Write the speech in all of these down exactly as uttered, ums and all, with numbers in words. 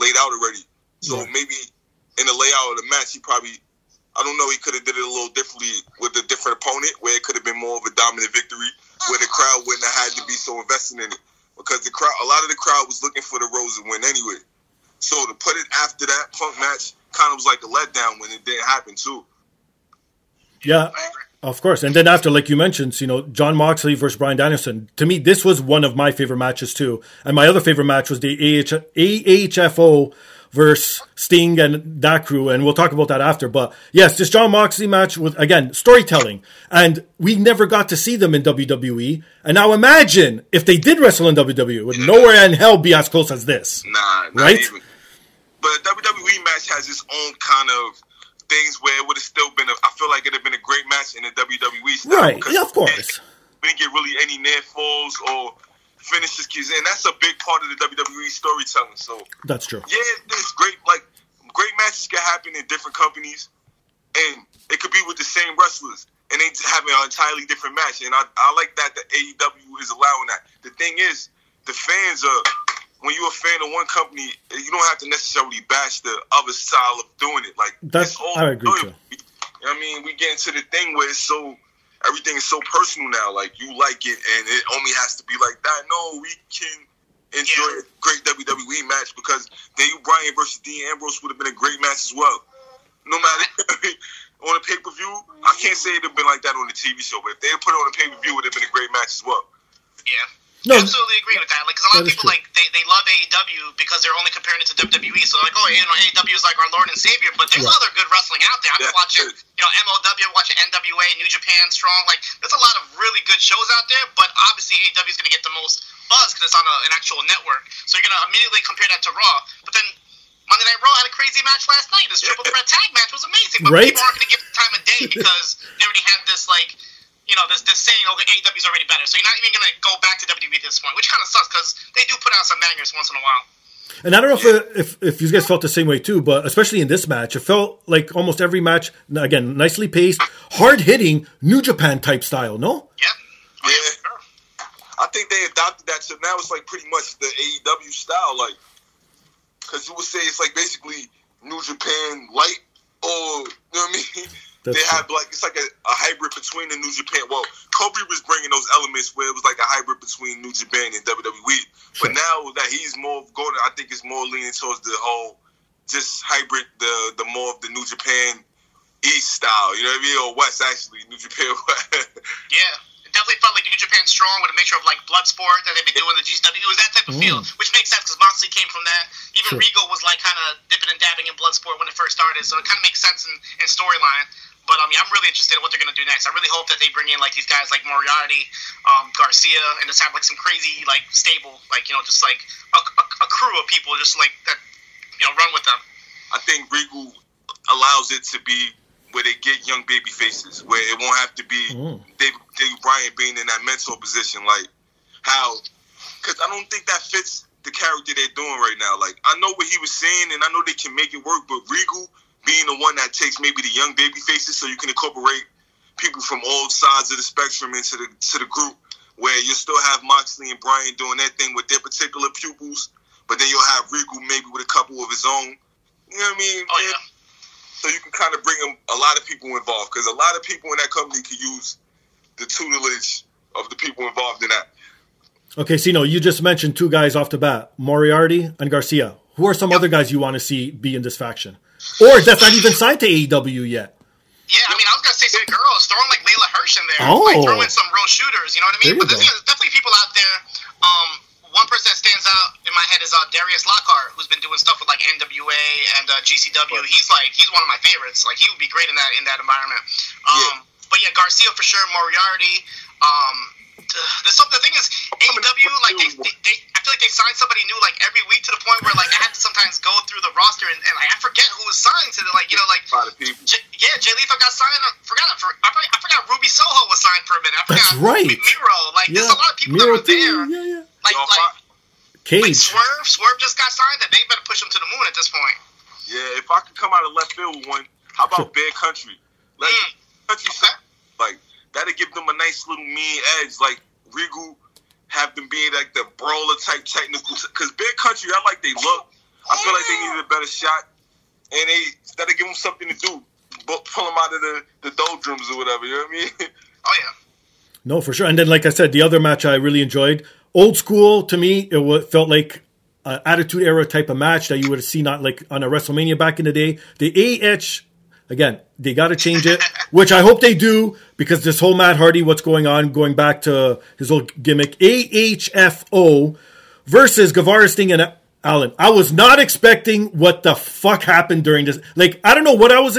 laid out already. So yeah. maybe in the layout of the match, he probably I don't know he could have did it a little differently with a different opponent where it could have been more of a dominant victory where the crowd wouldn't have had to be so invested in it. Because the crowd, a lot of the crowd was looking for the Rosa win anyway. So to put it after that Punk match kind of was like a letdown when it didn't happen too. Yeah, of course. And then after, like you mentioned, you know, Jon Moxley versus Bryan Danielson. To me, this was one of my favorite matches too. And my other favorite match was the A H F O versus Sting and that crew. And we'll talk about that after. But yes, this Jon Moxley match was, again, storytelling. And we never got to see them in W W E. And now imagine if they did wrestle in W W E. It would nowhere in hell be as close as this. Nah, not right? even. But a W W E match has its own kind of things where it would have still been, a, I feel like it would have been a great match in the W W E style. Right, yeah, of course. We didn't get really any near falls or finishes, and that's a big part of the W W E storytelling. So that's true. Yeah, there's great like great matches can happen in different companies, and it could be with the same wrestlers, and they having an entirely different match. And I, I like that the A E W is allowing that. The thing is, the fans are when you're a fan of one company, you don't have to necessarily bash the other style of doing it. Like that's all I agree with. You. I mean, we get into the thing where it's so. Everything is so personal now. Like, you like it, and it only has to be like that. No, we can enjoy yeah. a great W W E match because Daniel Bryan versus Dean Ambrose would have been a great match as well. No matter, on a pay-per-view, I can't say it would have been like that on the T V show, but if they had put it on a pay-per-view, it would have been a great match as well. Yeah. No, absolutely agree with that. Like, cause a lot of people true. like they, they love A E W because they're only comparing it to W W E. So like, oh, you know, A E W is like our Lord and Savior, but there's right. other good wrestling out there. I'm yeah. watching, you know, M L W, I'm watching N W A, New Japan, Strong. Like, there's a lot of really good shows out there. But obviously, A E W is going to get the most buzz because it's on a, an actual network. So you're going to immediately compare that to Raw. But then Monday Night Raw had a crazy match last night. This triple threat tag match was amazing, but right? people aren't going to give it the time of day because they already have this like. You know, this, this saying, okay, oh, A E W is already better. So you're not even going to go back to W W E at this point, which kind of sucks because they do put out some bangers once in a while. And I don't know yeah. if, if if you guys felt the same way too, but especially in this match, it felt like almost every match, again, nicely paced, hard-hitting, New Japan-type style, no? Yeah. Oh, yeah. yeah. Sure. I think they adopted that, so now it's like pretty much the A E W style, like, because you would say it's like basically New Japan light or, you know what I mean? That's they have like it's like a, a hybrid between the New Japan. Well, Kobe was bringing those elements where it was like a hybrid between New Japan and W W E. Sure. But now that he's more going, I think it's more leaning towards the whole just hybrid, the the more of the New Japan East style. You know what I mean? Or West, actually, New Japan West. Yeah. Definitely felt like New Japan Strong with a mixture of like blood sport that they've been doing in the G C W. It was that type of mm. feel, which makes sense because Moxley came from that. Even sure. Regal was like kind of dipping and dabbing in blood sport when it first started, so it kind of makes sense in, in storyline. But I mean, I'm really interested in what they're going to do next. I really hope that they bring in like these guys like Moriarty, um, Garcia, and just have like some crazy like stable, like you know, just like a, a, a crew of people just like that, you know, run with them. I think Regal allows it to be. Where they get young baby faces, where it won't have to be mm. David, David Bryan being in that mentor position, like how, because I don't think that fits the character they're doing right now. Like, I know what he was saying, and I know they can make it work, but Regal being the one that takes maybe the young baby faces, so you can incorporate people from all sides of the spectrum into the to the group, where you still have Moxley and Bryan doing their thing with their particular pupils, but then you'll have Regal maybe with a couple of his own. You know what I mean? Oh, yeah. And, so you can kind of bring a lot of people involved because a lot of people in that company can use the tutelage of the people involved in that. Okay, so you know, you just mentioned two guys off the bat, Moriarty and Garcia. Who are some yep. other guys you want to see be in this faction? Or that's not even signed to A E W yet. Yeah, I mean, I was going to say some girls, throwing like Layla Hirsch in there. Oh. Like throwing some real shooters, you know what I mean? But there's, there's definitely people out there. Um, One person that stands out in my head is uh, Darius Lockhart, who's been doing stuff with like N W A and uh, G C W. He's like he's one of my favorites. Like he would be great in that in that environment. Um, yeah. But yeah, Garcia for sure, Moriarty, um, the, so the thing is, A E W, like, they, they, they, I feel like they sign somebody new, like, every week to the point where, like, I have to sometimes go through the roster, and, and like, I forget who was signed to the, like, you know, like, J, yeah, Jay Lethal got signed, I forgot, I forgot, I forgot Ruby Soho was signed for a minute, I forgot That's right. Miro, like, yeah. There's a lot of people Miro that were there, yeah, yeah. like, Yo, like, like, Swerve, Swerve just got signed, and they better push him to the moon at this point. Yeah, if I could come out of left field with one, how about Bad Country? Like, mm. Country okay. like, that'll give them a nice little mean edge. Like, Regal, have them being like the brawler type technical. Because Big Country, I like they look. I feel like they needed a better shot. And they that'll give them something to do. But pull them out of the, the doldrums or whatever. You know what I mean? Oh, yeah. No, for sure. And then, like I said, the other match I really enjoyed. Old school, to me, it felt like an Attitude Era type of match that you would have seen on, like, on a WrestleMania back in the day. The A H... Again, they got to change it, which I hope they do, because this whole Matt Hardy, what's going on, going back to his old gimmick. A H F O versus Guevara, Sting, and Allen. I was not expecting what the fuck happened during this. Like, I don't know what I was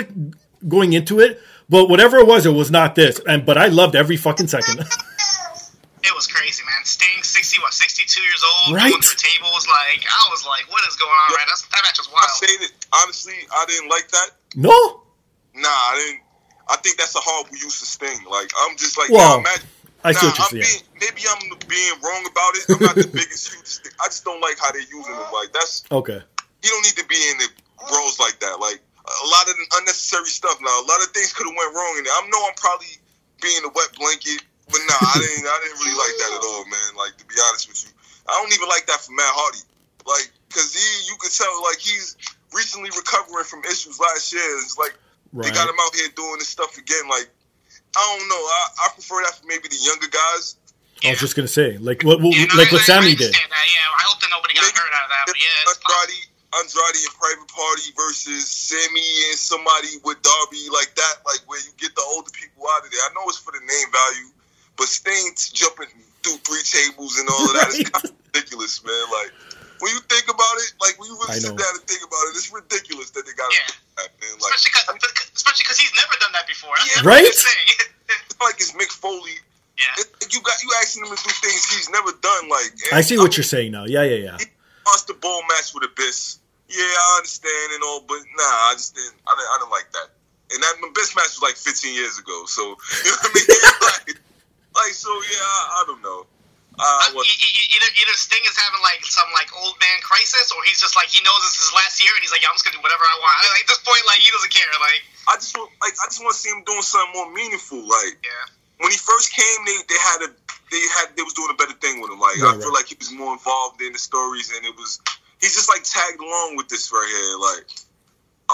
going into it, but whatever it was, it was not this. And But I loved every fucking second. It was crazy, man. Sting, sixty, what, sixty-two years old, right? Going through tables. Like, I was like, what is going on, yeah. right? That's, that match was wild. I say that, honestly, I didn't like that. No. Nah, I didn't. I think that's a horrible use of Sting. Like, I'm just like, well, nah, imagine, I nah, I'm being, yeah. maybe I'm being wrong about it. I'm not the biggest huge thing. I just don't like how they're using him. Like, that's okay. You don't need to be in the roles like that. Like, a lot of unnecessary stuff. Now, a lot of things could have went wrong in there. I know I'm probably being a wet blanket, but nah, I didn't. I didn't really like that at all, man. Like, to be honest with you, I don't even like that for Matt Hardy. Like, cause he, you could tell, like, he's recently recovering from issues last year. It's like. Right. They got him out here doing this stuff again. Like, I don't know. I, I prefer that for maybe the younger guys. Yeah. I was just gonna say, like, what, what yeah, no, like I, what Sammy I did. That. Yeah, I hope that nobody got maybe, hurt out of that. But yeah, Andrade, Andrade and Private Party versus Sammy and somebody with Darby like that. Like, where you get the older people out of there. I know it's for the name value, but Sting jumping through three tables and all of that right. is kind of ridiculous, man. Like, when you think about it, like, when you really I sit know. down and think about it, it's ridiculous that they got him. Yeah. Like, especially because he's never done that before. Yeah, right? It's like it's Mick Foley. Yeah. It, you got you asking him to do things he's never done. Like I see what I, you're saying now. Yeah, yeah, yeah. He lost the ball match with Abyss. Yeah, I understand and all, but nah, I just didn't. I didn't, I didn't like that. And that Abyss match was like fifteen years ago. So you know what I mean? like, like, so yeah, I, I don't know. Uh, uh, either, either Sting is having like some like old man crisis, or he's just like he knows this is his last year, and he's like, yeah, I'm just gonna do whatever I want. Like, at this point, like he doesn't care. Like I just want, like I just want to see him doing something more meaningful. Like yeah. when he first came, they, they had a they had they was doing a better thing with him. Like yeah, I right. feel like he was more involved in the stories, and it was he's just like tagged along with this right here. Like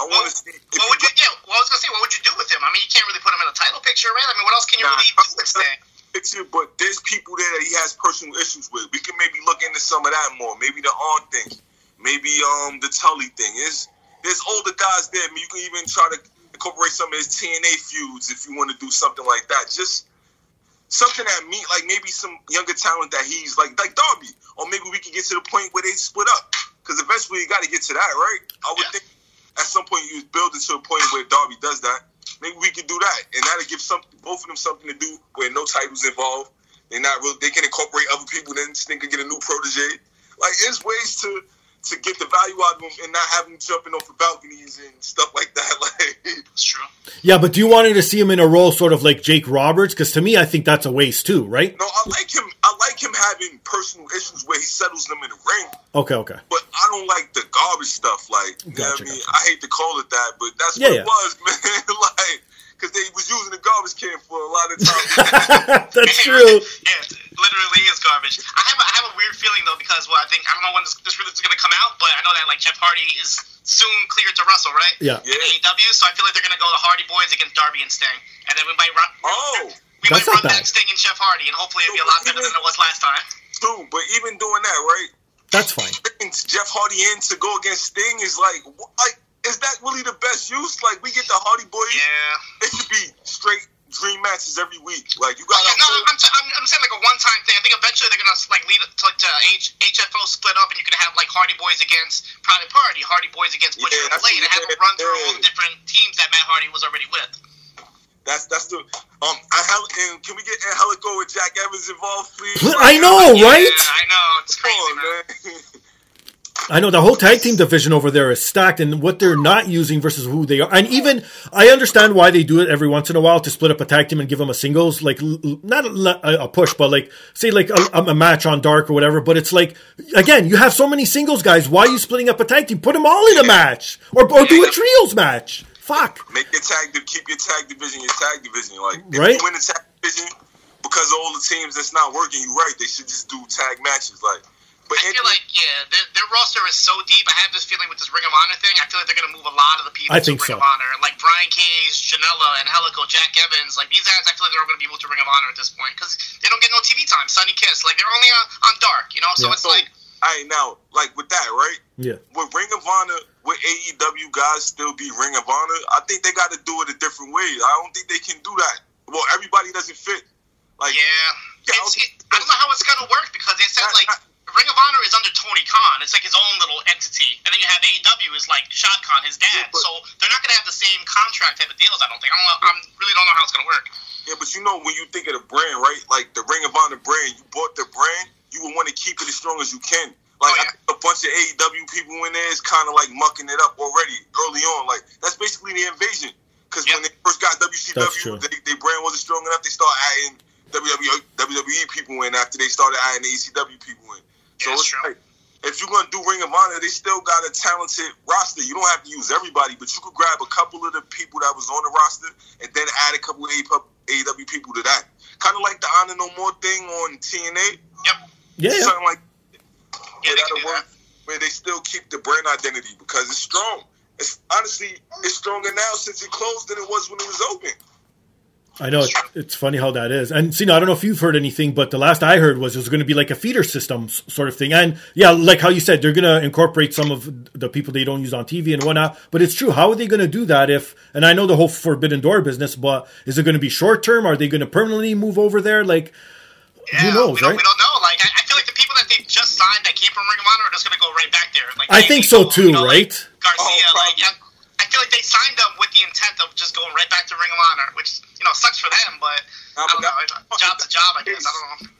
I want to well, see. If what would you? Got, yeah, well, I was gonna say, what would you do with him? I mean, you can't really put him in a title picture, right? I mean, what else can you nah, really do with Sting? Picture, but there's people there that he has personal issues with. We can maybe look into some of that more. Maybe the Arn thing, maybe um the Tully thing. There's, there's older guys there. I mean, you can even try to incorporate some of his T N A feuds if you want to do something like that. Just something that meet like maybe some younger talent that he's like like Darby, or maybe we can get to the point where they split up because eventually you got to get to that, right? I would yeah. think at some point you build it to a point where Darby does that. Maybe we could do that, and that'll give some, both of them something to do where no titles involved. They not real. They can incorporate other people. Then Sting can get a new protege. Like there's ways to to get the value out of them and not have them jumping off the balconies and stuff like that. Like it's true. Yeah, but do you wanted to see him in a role sort of like Jake Roberts? Because to me, I think that's a waste too, right? No, I like him. I like him having personal issues where he settles them in the ring. Okay, okay. But I don't like the garbage stuff. Like, gotcha, you know what I mean, gotcha. I hate to call it that, but that's yeah, what yeah. it was, man. Like, because they was using the garbage can for a lot of time. That's true. Yeah. Literally is garbage. I have a, I have a weird feeling though because well I think I don't know when this, this release is gonna come out, but I know that like Jeff Hardy is soon cleared to wrestle, right? Yeah. yeah. A E W, so I feel like they're gonna go the Hardy Boys against Darby and Sting, and then we might run. Oh, we might run back Sting and Jeff Hardy, and hopefully it'll be a lot better than it was last time. Dude, but even doing that, right? That's fine. Jeff Hardy in to go against Sting is like, like is that really the best use? Like we get the Hardy Boys. Yeah. It should be straight. Dream matches every week, like you got. Like, no, I'm, t- I'm, I'm saying like a one-time thing. I think eventually they're gonna like lead to like to H- HFO split up, and you can have like Hardy Boys against Private Party, Hardy Boys against Butcher yeah, and Blade, and have them run through all the different teams that Matt Hardy was already with. That's that's the um. I, can we get Angelico with Jack Evans involved, please? I know, yeah, right? I know, it's crazy, oh, man. I know the whole tag team division over there is stacked, and what they're not using versus who they are. And even I understand why they do it every once in a while to split up a tag team and give them a singles, like not a, a push, but like say like a, a match on Dark or whatever. But it's like, again, you have so many singles guys. Why are you splitting up a tag team? Put them all in a match, or or do a trios match. Fuck. Make your tag, keep your tag division, your tag division. Like, if right? you win the tag division because of all the teams that's not working, you're right. They should just do tag matches, like. But I feel like, yeah, their, their roster is so deep. I have this feeling with this Ring of Honor thing, I feel like they're going to move a lot of the people I to think Ring so. of Honor. Like Brian Cage, Janela, Angelico, Jack Evans. Like, these guys, I feel like they're all going to be moved to Ring of Honor at this point. Because they don't get no T V time. Sunny Kiss. Like, they're only on, on Dark, you know? So yeah. it's so, like... All right, now, like, with that, right? Yeah. With Ring of Honor, with A E W guys still be Ring of Honor, I think they got to do it a different way. I don't think they can do that. Well, everybody doesn't fit. Like, yeah. yeah it's, I, don't, it, I don't know how it's going to work because they said, I, like... I, Ring of Honor is under Tony Khan. It's like his own little entity. And then you have A E W is like Shad Khan, his dad. Yeah, so they're not going to have the same contract type of deals, I don't think. I don't know, I'm really don't know how it's going to work. Yeah, but you know, when you think of the brand, right? Like the Ring of Honor brand, you bought the brand, you would want to keep it as strong as you can. Like oh, yeah. I think a bunch of A E W people in there is kind of like mucking it up already early on. Like that's basically the invasion. Because yep. when they first got W C W, they, their brand wasn't strong enough. They started adding W W E people in after they started adding the E C W people in. So yeah, it's true. Like, if you're going to do Ring of Honor, they still got a talented roster. You don't have to use everybody, but you could grab a couple of the people that was on the roster and then add a couple of A E W people to that. Kind of like the Honor No More thing on T N A. Yep. Yeah. Something like that. Yeah, yeah, that'll work. Where they still keep the brand identity because it's strong. It's honestly, it's stronger now since it closed than it was when it was open. I know, it's, it's funny how that is. And, Cena, I don't know if you've heard anything, but the last I heard was it was going to be like a feeder system sort of thing. And, yeah, like how you said, they're going to incorporate some of the people they don't use on T V and whatnot. But it's true. How are they going to do that if – and I know the whole Forbidden Door business, but is it going to be short-term? Are they going to permanently move over there? Like, yeah, who knows, we don't, right? We don't know. Like, I, I feel like the people that they just signed that came from Ring of Honor are just going to go right back there. Like, I they, think they so, go, too, you know, right? Like Garcia, oh, like, yeah. I feel like they signed them with the intent of just going right back to Ring of Honor, which, you know, sucks for them, but I don't know. Job to job, I guess. I don't know.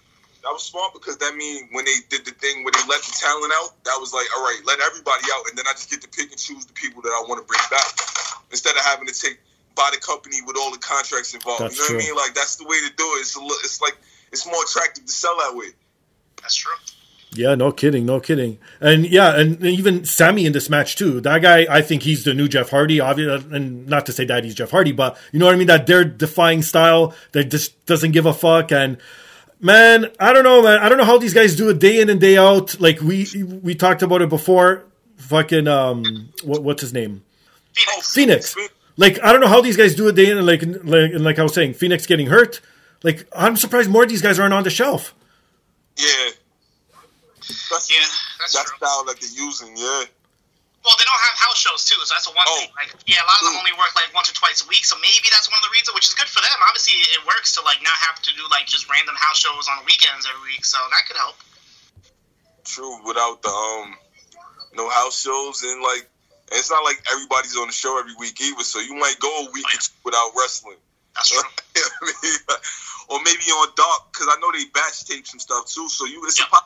That was smart because that means when they did the thing where they let the talent out, that was like, all right, let everybody out, and then I just get to pick and choose the people that I want to bring back instead of having to take by the company with all the contracts involved. That's you know true. What I mean? Like, that's the way to do it. It's, a, it's like, it's more attractive to sell that way. That's true. Yeah, no kidding, no kidding. And yeah, and even Sammy in this match too. That guy, I think he's the new Jeff Hardy, obviously, and not to say that he's Jeff Hardy, but you know what I mean? That dare-defying style that just doesn't give a fuck. And man, I don't know, man. I don't know how these guys do it day in and day out. Like we we talked about it before. Fucking, um, what, what's his name? Phoenix. Phoenix. Like, I don't know how these guys do it day in and like, and like, and like I was saying, Phoenix getting hurt. Like, I'm surprised more of these guys aren't on the shelf. Yeah. That's, yeah, that's, that's true. Style that they're using, yeah. Well, they don't have house shows, too, so that's the one oh. thing. Like, yeah, a lot of them mm. only work, like, once or twice a week, so maybe that's one of the reasons, which is good for them. Obviously, it works to, like, not have to do, like, just random house shows on weekends every week, so that could help. True, without the, um, no house shows, and, like, it's not like everybody's on the show every week either, so you might go a week oh, yeah. without wrestling. That's true. Or maybe on Dark, because I know they batch tapes and stuff, too, so you it's yep. a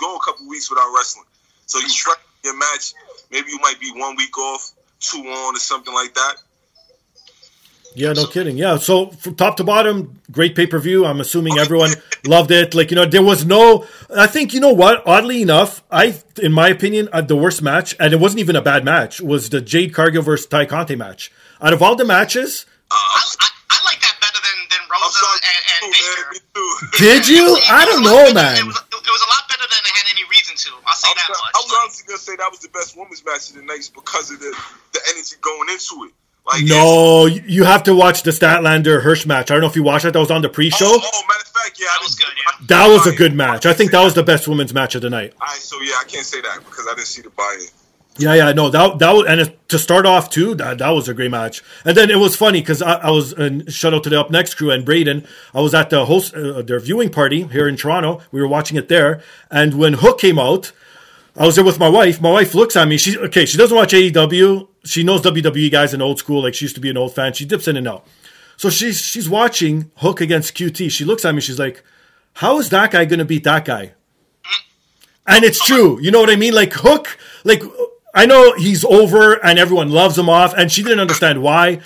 go a couple weeks without wrestling, so you strike your match. Maybe you might be one week off, two on, or something like that. Yeah, no kidding. Yeah, so from top to bottom, great pay per view. I'm assuming everyone loved it. Like you know, there was no. I think you know what? Oddly enough, I, in my opinion, uh, the worst match, and it wasn't even a bad match, was the Jade Cargill versus Ty Conte match. Out of all the matches, uh, I, I, I like that better than than Rosa sorry, and, and Baker. Did you? I don't know, man. It was, it was a lot better than they had any reason to. I'll say I'm that not, much. I was honestly going to say that was the best women's match of the night because of the, the energy going into it. Like, no, you have to watch the Statlander-Hirsch match. I don't know if you watched that. That was on the pre-show. Oh, oh matter of fact, yeah. That was good, yeah. That was a good match. I think that was the best women's match of the night. All right, so yeah, I can't say that because I didn't see the buy-in. Yeah, yeah, no, that that was, and it, to start off too, that that was a great match. And then it was funny because I, I was, and shout out to the Up Next crew and Braden. I was at the host uh, their viewing party here in Toronto. We were watching it there, and when Hook came out, I was there with my wife. My wife looks at me. She okay, she doesn't watch A E W. She knows W W E guys in old school. Like she used to be an old fan. She dips in and out. So she's she's watching Hook against Q T. She looks at me. She's like, how is that guy going to beat that guy? And it's true. You know what I mean? Like Hook, like I know he's over and everyone loves him off. And she didn't understand why.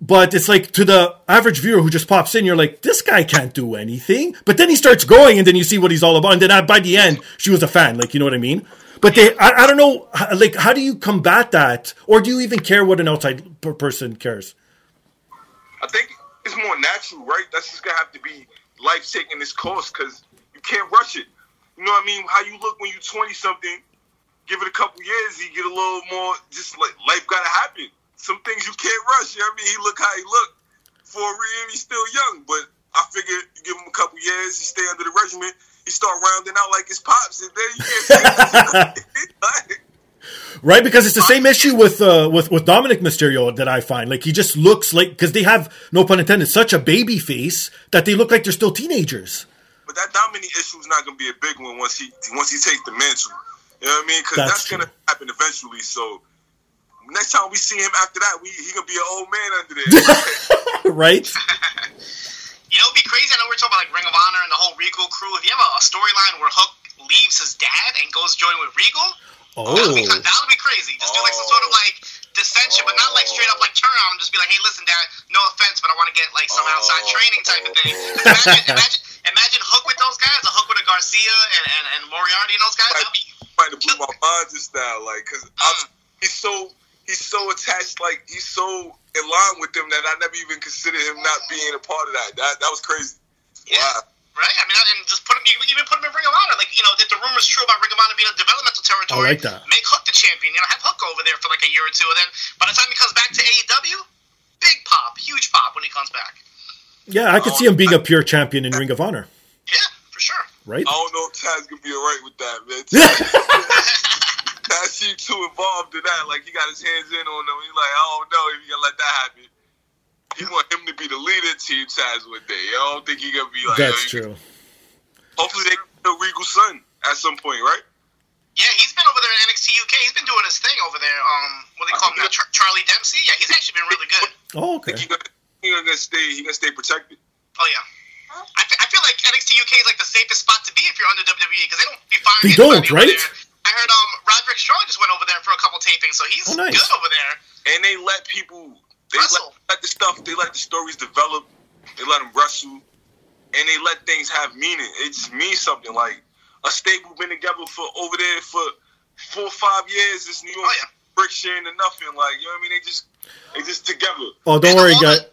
But it's like to the average viewer who just pops in, you're like, this guy can't do anything. But then he starts going and then you see what he's all about. And then by the end, she was a fan. Like, you know what I mean? But they, I, I don't know, like, how do you combat that? Or do you even care what an outside per- person cares? I think it's more natural, right? That's just going to have to be life-taking this course because you can't rush it. You know what I mean? How you look when you're twenty-something, give it a couple years, you get a little more, just like, life got to happen. Some things you can't rush. You know what I mean? He look how he look. For a reason, he's still young. But I figure you give him a couple years, he stay under the regimen, he start rounding out like his pops, and then you can't see Right, because it's the same issue with, uh, with with Dominic Mysterio that I find. Like, he just looks like, because they have, no pun intended, such a baby face that they look like they're still teenagers. But that Dominic issue is not going to be a big one once he once he takes the mantle. You know what I mean? Because that's, that's going to happen eventually, so... Next time we see him after that, we he gonna be an old man under there, right? You know, it'd be crazy. I know we're talking about like Ring of Honor and the whole Regal crew. If you have a, a storyline where Hook leaves his dad and goes join with Regal, oh, that would be, be crazy. Just oh. do like some sort of like dissension, oh. but not like straight up like turn on him. Just be like, hey, listen, Dad, no offense, but I want to get like some oh. outside training type of thing. Imagine, imagine, imagine Hook with those guys, a Hook with a Garcia and, and, and Moriarty and those guys. That'd be might have blew my mind just now, like because mm. he's so. He's so attached, like, he's so in line with them that I never even considered him not being a part of that. That that was crazy. Yeah. Wow. Right? I mean, and just put him, you even put him in Ring of Honor. Like, you know, if the rumor's true about Ring of Honor being a developmental territory, I like that. Make Hook the champion. You know, have Hook over there for like a year or two. And then by the time he comes back to A E W, big pop, huge pop when he comes back. Yeah, I could um, see him being a pure champion in Ring of Honor. Yeah, for sure. Right? I don't know if Taz could be all right with that, man. That seemed too involved in that. Like, he got his hands in on them. He's like, I don't know if you're going to let that happen. He want him to be the leader of Team Taz one day. I don't think he's going to be like... That's true. Hopefully they get the Regal son at some point, right? Yeah, he's been over there in N X T U K. He's been doing his thing over there. Um, What do they call him now? Char- Charlie Dempsey? Yeah, he's actually been really good. Oh, okay. He's going to stay He's gonna stay protected. Oh, yeah. I, th- I feel like N X T U K is like the safest spot to be if you're under W W E because they don't be firing They don't, right? I heard um, Roderick Strong just went over there for a couple tapings, so he's oh, nice. good over there. And they let people, they let, let the stuff, they let the stories develop, they let them wrestle, and they let things have meaning. It just means something. Like a stable been together for over there for four or five years. It's New York oh, yeah. friction and nothing. Like, you know what I mean? They just, they just together. Oh, don't and worry, guys.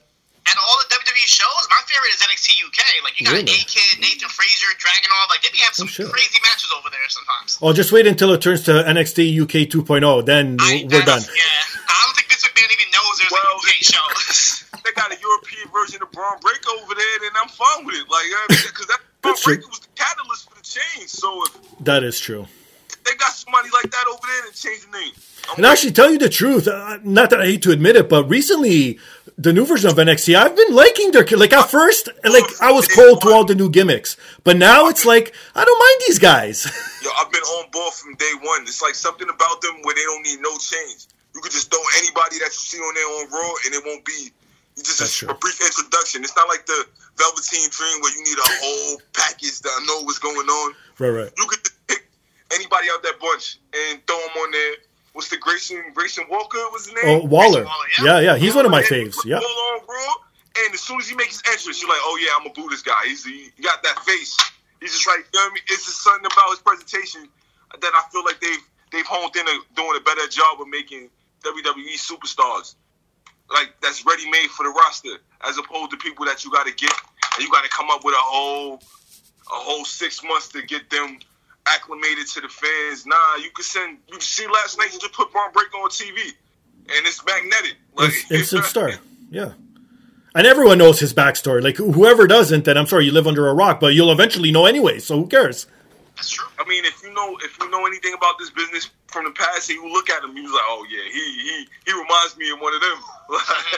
And all the W W E shows, my favorite is N X T U K. Like, you got really? A-Kid, Nathan Frazier, Dragunov. Like, they be having some oh, sure. crazy matches over there sometimes. Oh, just wait until it turns to N X T U K two point oh. Then I, we're done. Yeah. I don't think Vince McMahon even knows there's well, a U K show. They got a European version of Braun Breaker over there, then I'm fine with it. Like, because that Braun Breaker was the catalyst for the change. So if, That is true. If they got somebody like that over there, then change the name. I'm and actually, tell you the truth, uh, not that I hate to admit it, but recently... The new version of N X T, I've been liking their... Like, at first, like, I was cold to all the new gimmicks. But now it's like, I don't mind these guys. Yo, I've been on board from day one. It's like something about them where they don't need no change. You could just throw anybody that you see on there on Raw, and it won't be... It's just That's a, a brief introduction. It's not like the Velveteen Dream where you need a whole package to know what's going on. Right, right. You could just pick anybody out that bunch and throw them on there. What's the Grayson Grayson Walker? What's his name? Oh, Waller. Waller yeah. yeah, yeah. He's one of my faves. Yeah. And as soon as he makes his entrance, you're like, oh, yeah, I'm going to boo this guy. He's he got that face. He's just like, you know what I mean? It's just something about his presentation that I feel like they've, they've honed in and doing a better job of making W W E superstars. Like, that's ready-made for the roster as opposed to people that you got to get. And you got to come up with a whole, a whole six months to get them acclimated to the fans. Nah, you could send. You see, last night you just put Braun Breaker on T V, and it's magnetic. Like, it's it's a star. Yeah, and everyone knows his backstory. Like whoever doesn't, then I'm sorry, you live under a rock. But you'll eventually know anyway. So who cares? That's true. I mean, if you know if you know anything about this business from the past, and you look at him, you was like, oh yeah, he he he reminds me of one of them.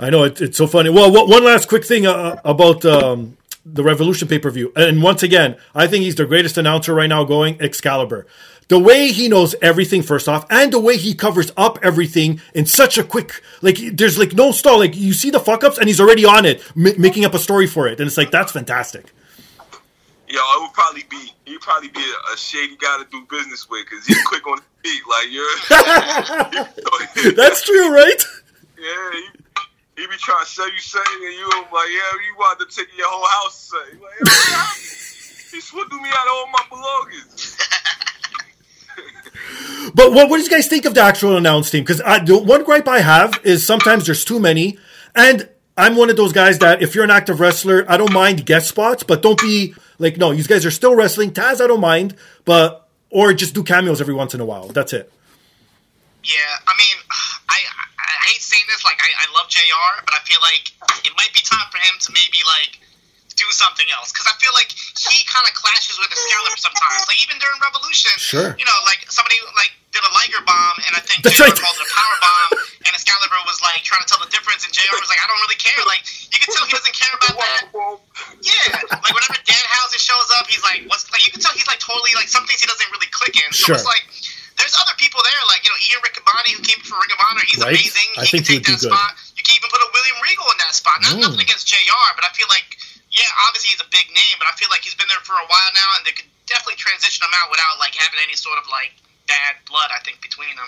I know it, it's so funny. Well, one last quick thing uh, about um, the Revolution pay-per-view. And once again, I think he's the greatest announcer right now going, Excalibur. The way he knows everything, first off, and the way he covers up everything in such a quick, like, there's, like, no stall. Like, you see the fuck-ups, and he's already on it, m- making up a story for it. And it's like, that's fantastic. Yo, it would probably be, he'd probably be a, a shady guy to do business with, because he's quick on the feet, like, you're... That's true, right? Yeah, he, he be trying to sell you something, and you like, yeah, you wound up taking your whole house, son. Like, yeah, he swindled me out of all my belongings. But what, what do you guys think of the actual announce team? Because the one gripe I have is sometimes there's too many. And I'm one of those guys that if you're an active wrestler, I don't mind guest spots. But don't be like, no, you guys are still wrestling. Taz, I don't mind. but Or just do cameos every once in a while. That's it. Yeah, I mean, I I, I hate saying this. Like, I, I love J R, but I feel like it might be time for him to maybe, like, do something else, because I feel like he kind of clashes with Excalibur sometimes. Like, even during Revolution, sure. You know, like, somebody, like, did a Liger bomb, and I think That's J R right. called it a power bomb, and Excalibur was, like, trying to tell the difference, and J R was like, I don't really care. Like, you can tell he doesn't care about that. Yeah. Like, whenever Danhausen shows up, he's like, what's, like, you can tell he's, like, totally, like, some things he doesn't really click in. So sure. It's like, there's other people there, like, you know, Ian Riccaboni, who came from Ring of Honor. He's right? amazing. I he think can take that good. spot. You can even put a William Regal in that spot. Not mm. nothing against J R, but I feel like, yeah, obviously he's a big name, but I feel like he's been there for a while now, and they could definitely transition him out without, like, having any sort of, like, bad blood, I think, between them.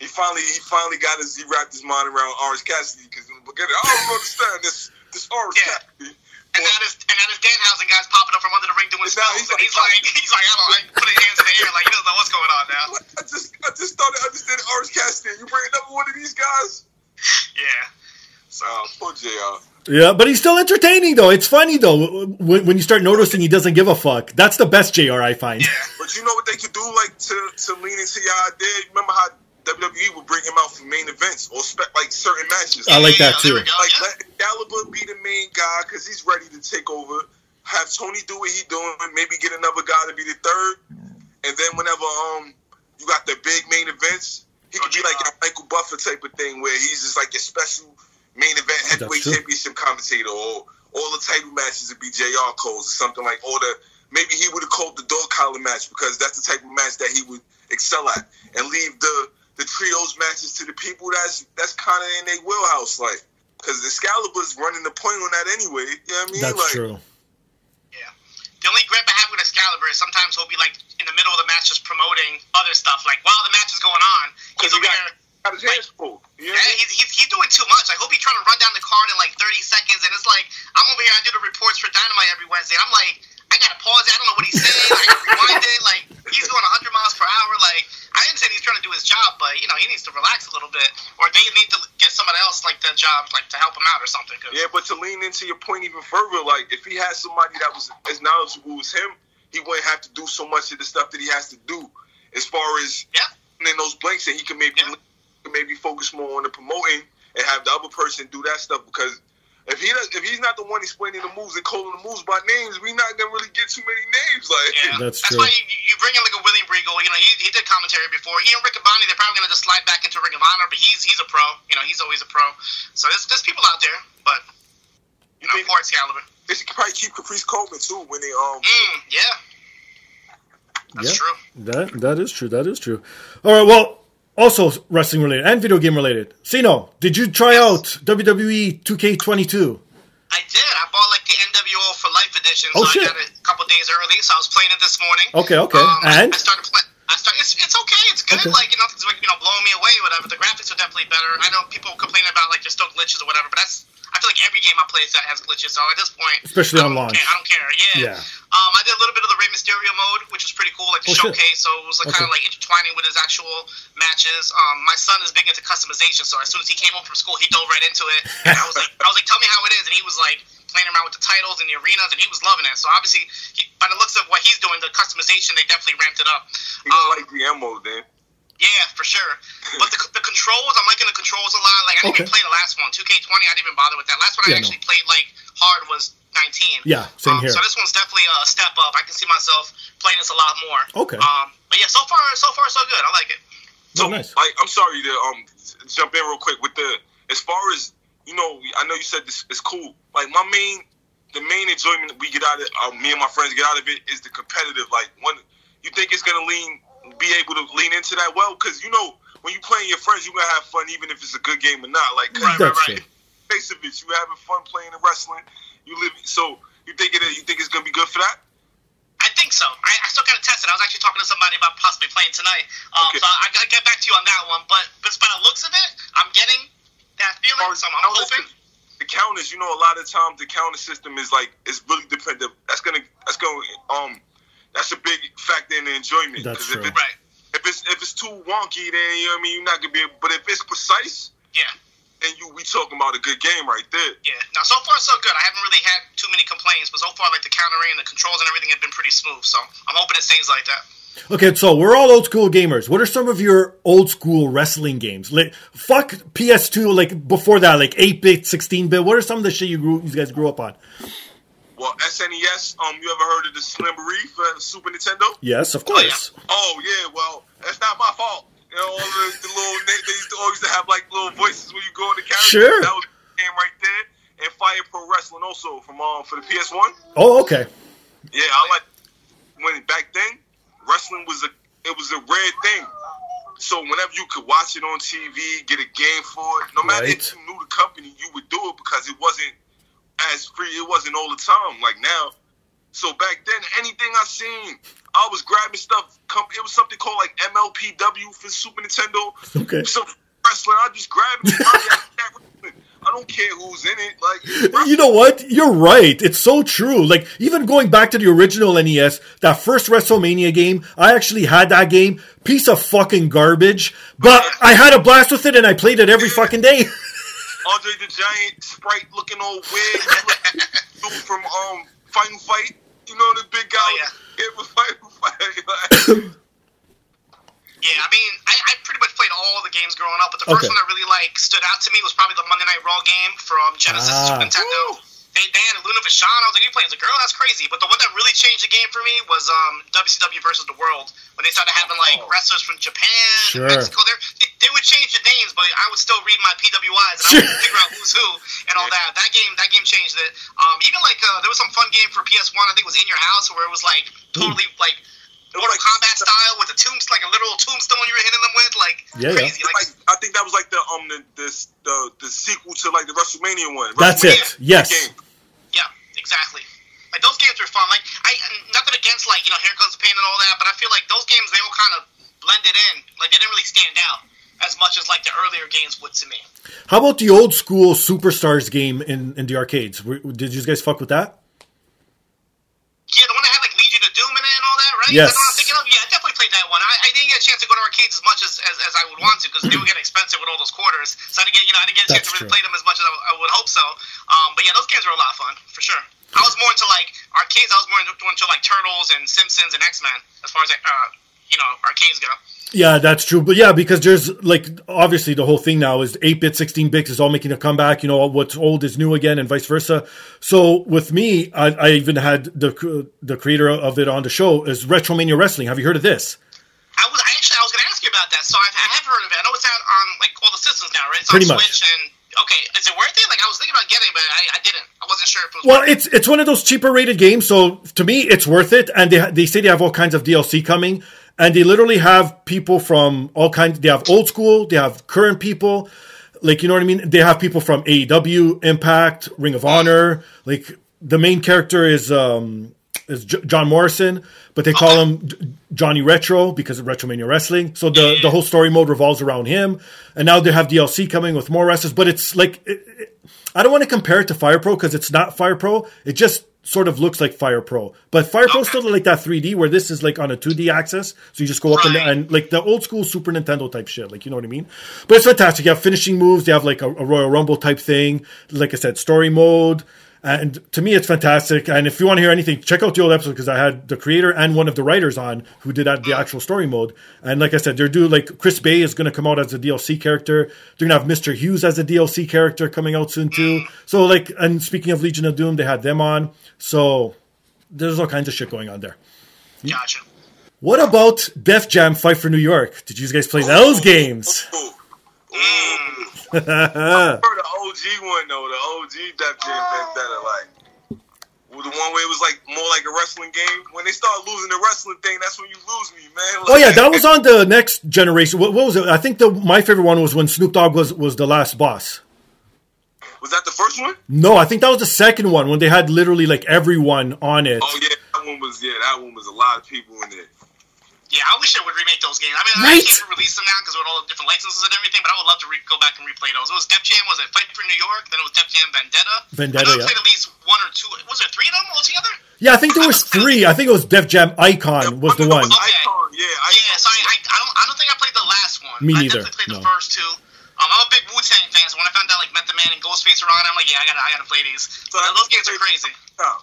He finally he finally got his, he wrapped his mind around Orange Cassidy, because I don't understand this this Orange yeah. Cassidy. And well, now this and now this Danhausen guy's popping up from under the ring doing stuff, and he's like, he's like, he's like, I don't like putting hands in the air, like, he doesn't know what's going on now. I just I just started understanding Orange Cassidy. You bring another one of these guys? Yeah. So, poor J R. Yeah, but he's still entertaining, though. It's funny, though, when, when you start noticing he doesn't give a fuck. That's the best J R, I find. Yeah, but you know what they could do, like, to, to lean into your idea? Remember how W W E would bring him out for main events or, spe- like, certain matches? I like that, too. Like, let Excalibur be the main guy, because he's ready to take over. Have Tony do what he's doing, maybe get another guy to be the third. And then whenever um you got the big main events, he could be like a Michael Buffer type of thing, where he's just, like, your special main event heavyweight championship commentator, or all the title matches would be J R calls or something like, or the, maybe he would have called the dog collar match, because that's the type of match that he would excel at, and leave the, the trios matches to the people that's that's kind of in their wheelhouse, like, because Excalibur's running the point on that anyway. You know what I mean? That's like, true. Yeah. The only gripe I have with Excalibur is sometimes he'll be like in the middle of the match just promoting other stuff, like while the match is going on, he's over got- there. Got his hands full. Yeah, he's, he's, he's doing too much. Like, he'll be trying to run down the card in like thirty seconds, and it's like, I'm over here, I do the reports for Dynamite every Wednesday, and I'm like, I gotta pause it, I don't know what he's saying, I gotta rewind it, like, he's going one hundred miles per hour, like, I understand he's trying to do his job, but, you know, he needs to relax a little bit, or they need to get somebody else, like, that job, like, to help him out or something. Cause... Yeah, but to lean into your point even further, like, if he had somebody that was as knowledgeable as him, he wouldn't have to do so much of the stuff that he has to do, as far as yeah. in those blanks, and he can maybe... Yeah. maybe focus more on the promoting and have the other person do that stuff, because if he does, if he's not the one explaining the moves and calling the moves by names, we're not gonna really get too many names. Like yeah, that's, that's why you, you bring in like a William Regal. You know, he, he did commentary before. He and Riccaboni, they're probably gonna just slide back into Ring of Honor, but he's he's a pro. You know, he's always a pro. So there's there's people out there, but you, you know, for Excalibur, they should probably keep Caprice Coleman too when they um. Mm, yeah, that's yeah, true. That that is true. That is true. All right, well. Also wrestling related and video game related. Sino, did you try yes. out W W E two K twenty-two? I did. I bought like the N W O for Life edition, oh, so shit. I got it a couple days early. So I was playing it this morning. Okay, okay. Um, and I, I started playing. I started. It's, it's okay. It's good. Okay. Like, you know, it's like, you know, blowing me away. Whatever. The graphics are definitely better. I know people complain about like there's still glitches or whatever, but that's. I feel like every game I play that has glitches, so at this point... Especially on launch. I don't care, yeah. yeah. Um, I did a little bit of the Rey Mysterio mode, which was pretty cool, like the oh, showcase, shit. so it was like, okay. kind of like intertwining with his actual matches. Um, my son is big into customization, so as soon as he came home from school, he dove right into it. And I was like, I was like, tell me how it is, and he was like... playing around with the titles and the arenas, and he was loving it. So obviously, he, by the looks of what he's doing, the customization, they definitely ramped it up. You um, gonna like the ammo, then. Yeah, for sure. But the, the controls, I'm liking the controls a lot. Like, I didn't okay. even play the last one. two K twenty, I didn't even bother with that. Last one yeah, I actually no. played, like, hard was nineteen. Yeah, same um, here. So this one's definitely a step up. I can see myself playing this a lot more. Okay. Um, but yeah, so far, so far, so good. I like it. So, oh, nice. Like, I'm sorry to um jump in real quick with the, as far as, you know, I know you said this is cool. Like, my main the main enjoyment we get out of uh, me and my friends get out of it is the competitive. Like, when you think it's gonna lean, be able to lean into that well, because you know when you playing your friends, you are gonna have fun even if it's a good game or not. Like, right, right, right. Face of it, you having fun playing and wrestling. You live so you think it. You think it's gonna be good for that? I think so. I, I still gotta test it. I was actually talking to somebody about possibly playing tonight. Um, okay. So I, I gotta get back to you on that one. But but by the looks of it, I'm getting that feeling. Or, so I'm, I'm hoping. The count is, you know, a lot of times the counter system is like, it's really dependent. That's gonna, that's gonna, um, that's a big factor in the enjoyment. That's true. If it, right. If it's if it's too wonky, then you know what I mean. You're not gonna be able. But if it's precise, yeah. And you, we talking about a good game right there. Yeah. Now, so far, so good. I haven't really had too many complaints, but so far, like, the countering, the controls and everything have been pretty smooth. So I'm hoping it stays like that. Okay, so we're all old school gamers. What are some of your old school wrestling games? Like, fuck P S two, like, before that, like, eight-bit, sixteen-bit. What are some of the shit you, grew, you guys grew up on? Well, S N E S, um, you ever heard of the Slimbery for Super Nintendo? Yes, of course. Oh yeah. oh, yeah, well, that's not my fault. You know, all the, the little, they, they used to always have, like, little voices when you go in the character. Sure. That was the game right there. And Fire Pro Wrestling also from um, for the P S one. Oh, okay. Yeah, I like, when back then, wrestling was a, it was a rare thing. So whenever you could watch it on T V, get a game for it, no matter right. if you knew the company, you would do it because it wasn't as free. It wasn't all the time like now. So back then, anything I seen, I was grabbing stuff. It was something called like M L P W for Super Nintendo. Okay. Some wrestling, I just grab it. I don't care who's in it. Like, you know what? You're right. It's so true. Like, even going back to the original N E S, that first WrestleMania game, I actually had that game. Piece of fucking garbage. But I had a blast with it, and I played it every fucking day. Andre the Giant, Sprite looking all weird. Dude from um, Fight and Fight. You know, the big guy. Oh, yeah. Yeah, I mean, I, I pretty much played all the games growing up, but the first okay. one that really, like, stood out to me was probably the Monday Night Raw game from Genesis ah. Super Nintendo. They, they had Luna Vachon. I was like, you playing as a girl? That's crazy. But the one that really changed the game for me was um, W C W versus the World, when they started having, like, wrestlers from Japan sure. and Mexico. They, they would change the names, but I would still read my P W Is, and I would figure out who's who and all that. That game that game changed it. Um, even, like, uh, there was some fun game for P S one, I think it was In Your House, where it was, like, totally, like, Mortal like, Kombat style with a tombstone, like a literal tombstone you were hitting them with, like yeah, crazy. Yeah. Like, I think that was like the um the this, the the sequel to like the WrestleMania one. That's WrestleMania, it. Yes. Game. Yeah, exactly. Like those games were fun. Like I nothing against like you know Here Comes the Pain and all that, but I feel like those games they all kind of blended in. Like they didn't really stand out as much as like the earlier games would to me. How about the old school Superstars game in, in the arcades? Did you guys fuck with that? Yeah, the one that had like Legion of Doom in it and all that, right? Yes. That's what I'm thinking of. Yeah, I definitely played that one. I, I didn't get a chance to go to arcades as much as, as, as I would want to because they were getting expensive with all those quarters. So I didn't get, you know, I didn't get a chance That's to really true. Play them as much as I, I would hope so. Um, but yeah, those games were a lot of fun for sure. I was more into like arcades. I was more into, into like Turtles and Simpsons and X-Men as far as uh, you know arcades go. Yeah, that's true. But yeah, because there's like obviously the whole thing now is eight-bit, sixteen-bit is all making a comeback. You know, what's old is new again, and vice versa. So with me, I, I even had the the creator of it on the show is Retromania Wrestling. Have you heard of this? I was I actually I was going to ask you about that. So I've, I have heard of it. I know it's out on like all the systems now, right? It's Pretty on much. Switch and okay, is it worth it? Like I was thinking about getting it, but I, I didn't. I wasn't sure if it was Well, worth it's it. It's one of those cheaper rated games, so to me, it's worth it. And they they say they have all kinds of D L C coming. And they literally have people from all kinds. They have old school. They have current people. Like, you know what I mean? They have people from A E W, Impact, Ring of Honor. Like, the main character is um, is J- John Morrison. But they call him J- Johnny Retro because of Retromania Wrestling. So the, the whole story mode revolves around him. And now they have D L C coming with more wrestlers. But it's like... It, it, I don't want to compare it to Fire Pro because it's not Fire Pro. It just... sort of looks like Fire Pro. But Fire Pro's still like that three D where this is like on a two D axis. So you just go up and, and like the old school Super Nintendo type shit. Like, you know what I mean? But it's fantastic. You have finishing moves. They have like a, a Royal Rumble type thing. Like I said, story mode. And to me, it's fantastic. And if you want to hear anything, check out the old episode because I had the creator and one of the writers on who did the actual story mode. And like I said, they're due, like Chris Bay is going to come out as a D L C character. They're going to have Mister Hughes as a D L C character coming out soon too. So like, and speaking of Legion of Doom, they had them on. So there's all kinds of shit going on there. Gotcha. What about Def Jam Fight for New York? Did you guys play those games? I prefer the O G one though, the O G Def Jam vendetta, like the one where it was like more like a wrestling game. When they start losing the wrestling thing, that's when you lose me, man. Like, oh yeah, that was on the Next Generation. What, what was it? I think the my favorite one was when Snoop Dogg was, was the last boss. Was that the first one? No, I think that was the second one when they had literally like everyone on it. Oh yeah, that one was yeah, that one was a lot of people in it. Yeah, I wish I would remake those games. I mean, right? I can't release them now because with all the different licenses and everything, but I would love to re- go back and replay those. It was Def Jam, was it Fight for New York? Then it was Def Jam Vendetta. Vendetta, I know I played yeah. at least one or two. Was there three of them altogether? Yeah, I think there was three. I think it was Def Jam Icon was the one. Okay. Icon, yeah. Icon. Yeah, so I, I, I, don't, I don't think I played the last one. Me neither. I definitely played no. the first two. Um, I'm a big Wu-Tang fan, so when I found out, like, Method Man and Ghostface were on, I'm like, yeah, I gotta, I gotta play these. So yeah, those games are crazy. Oh.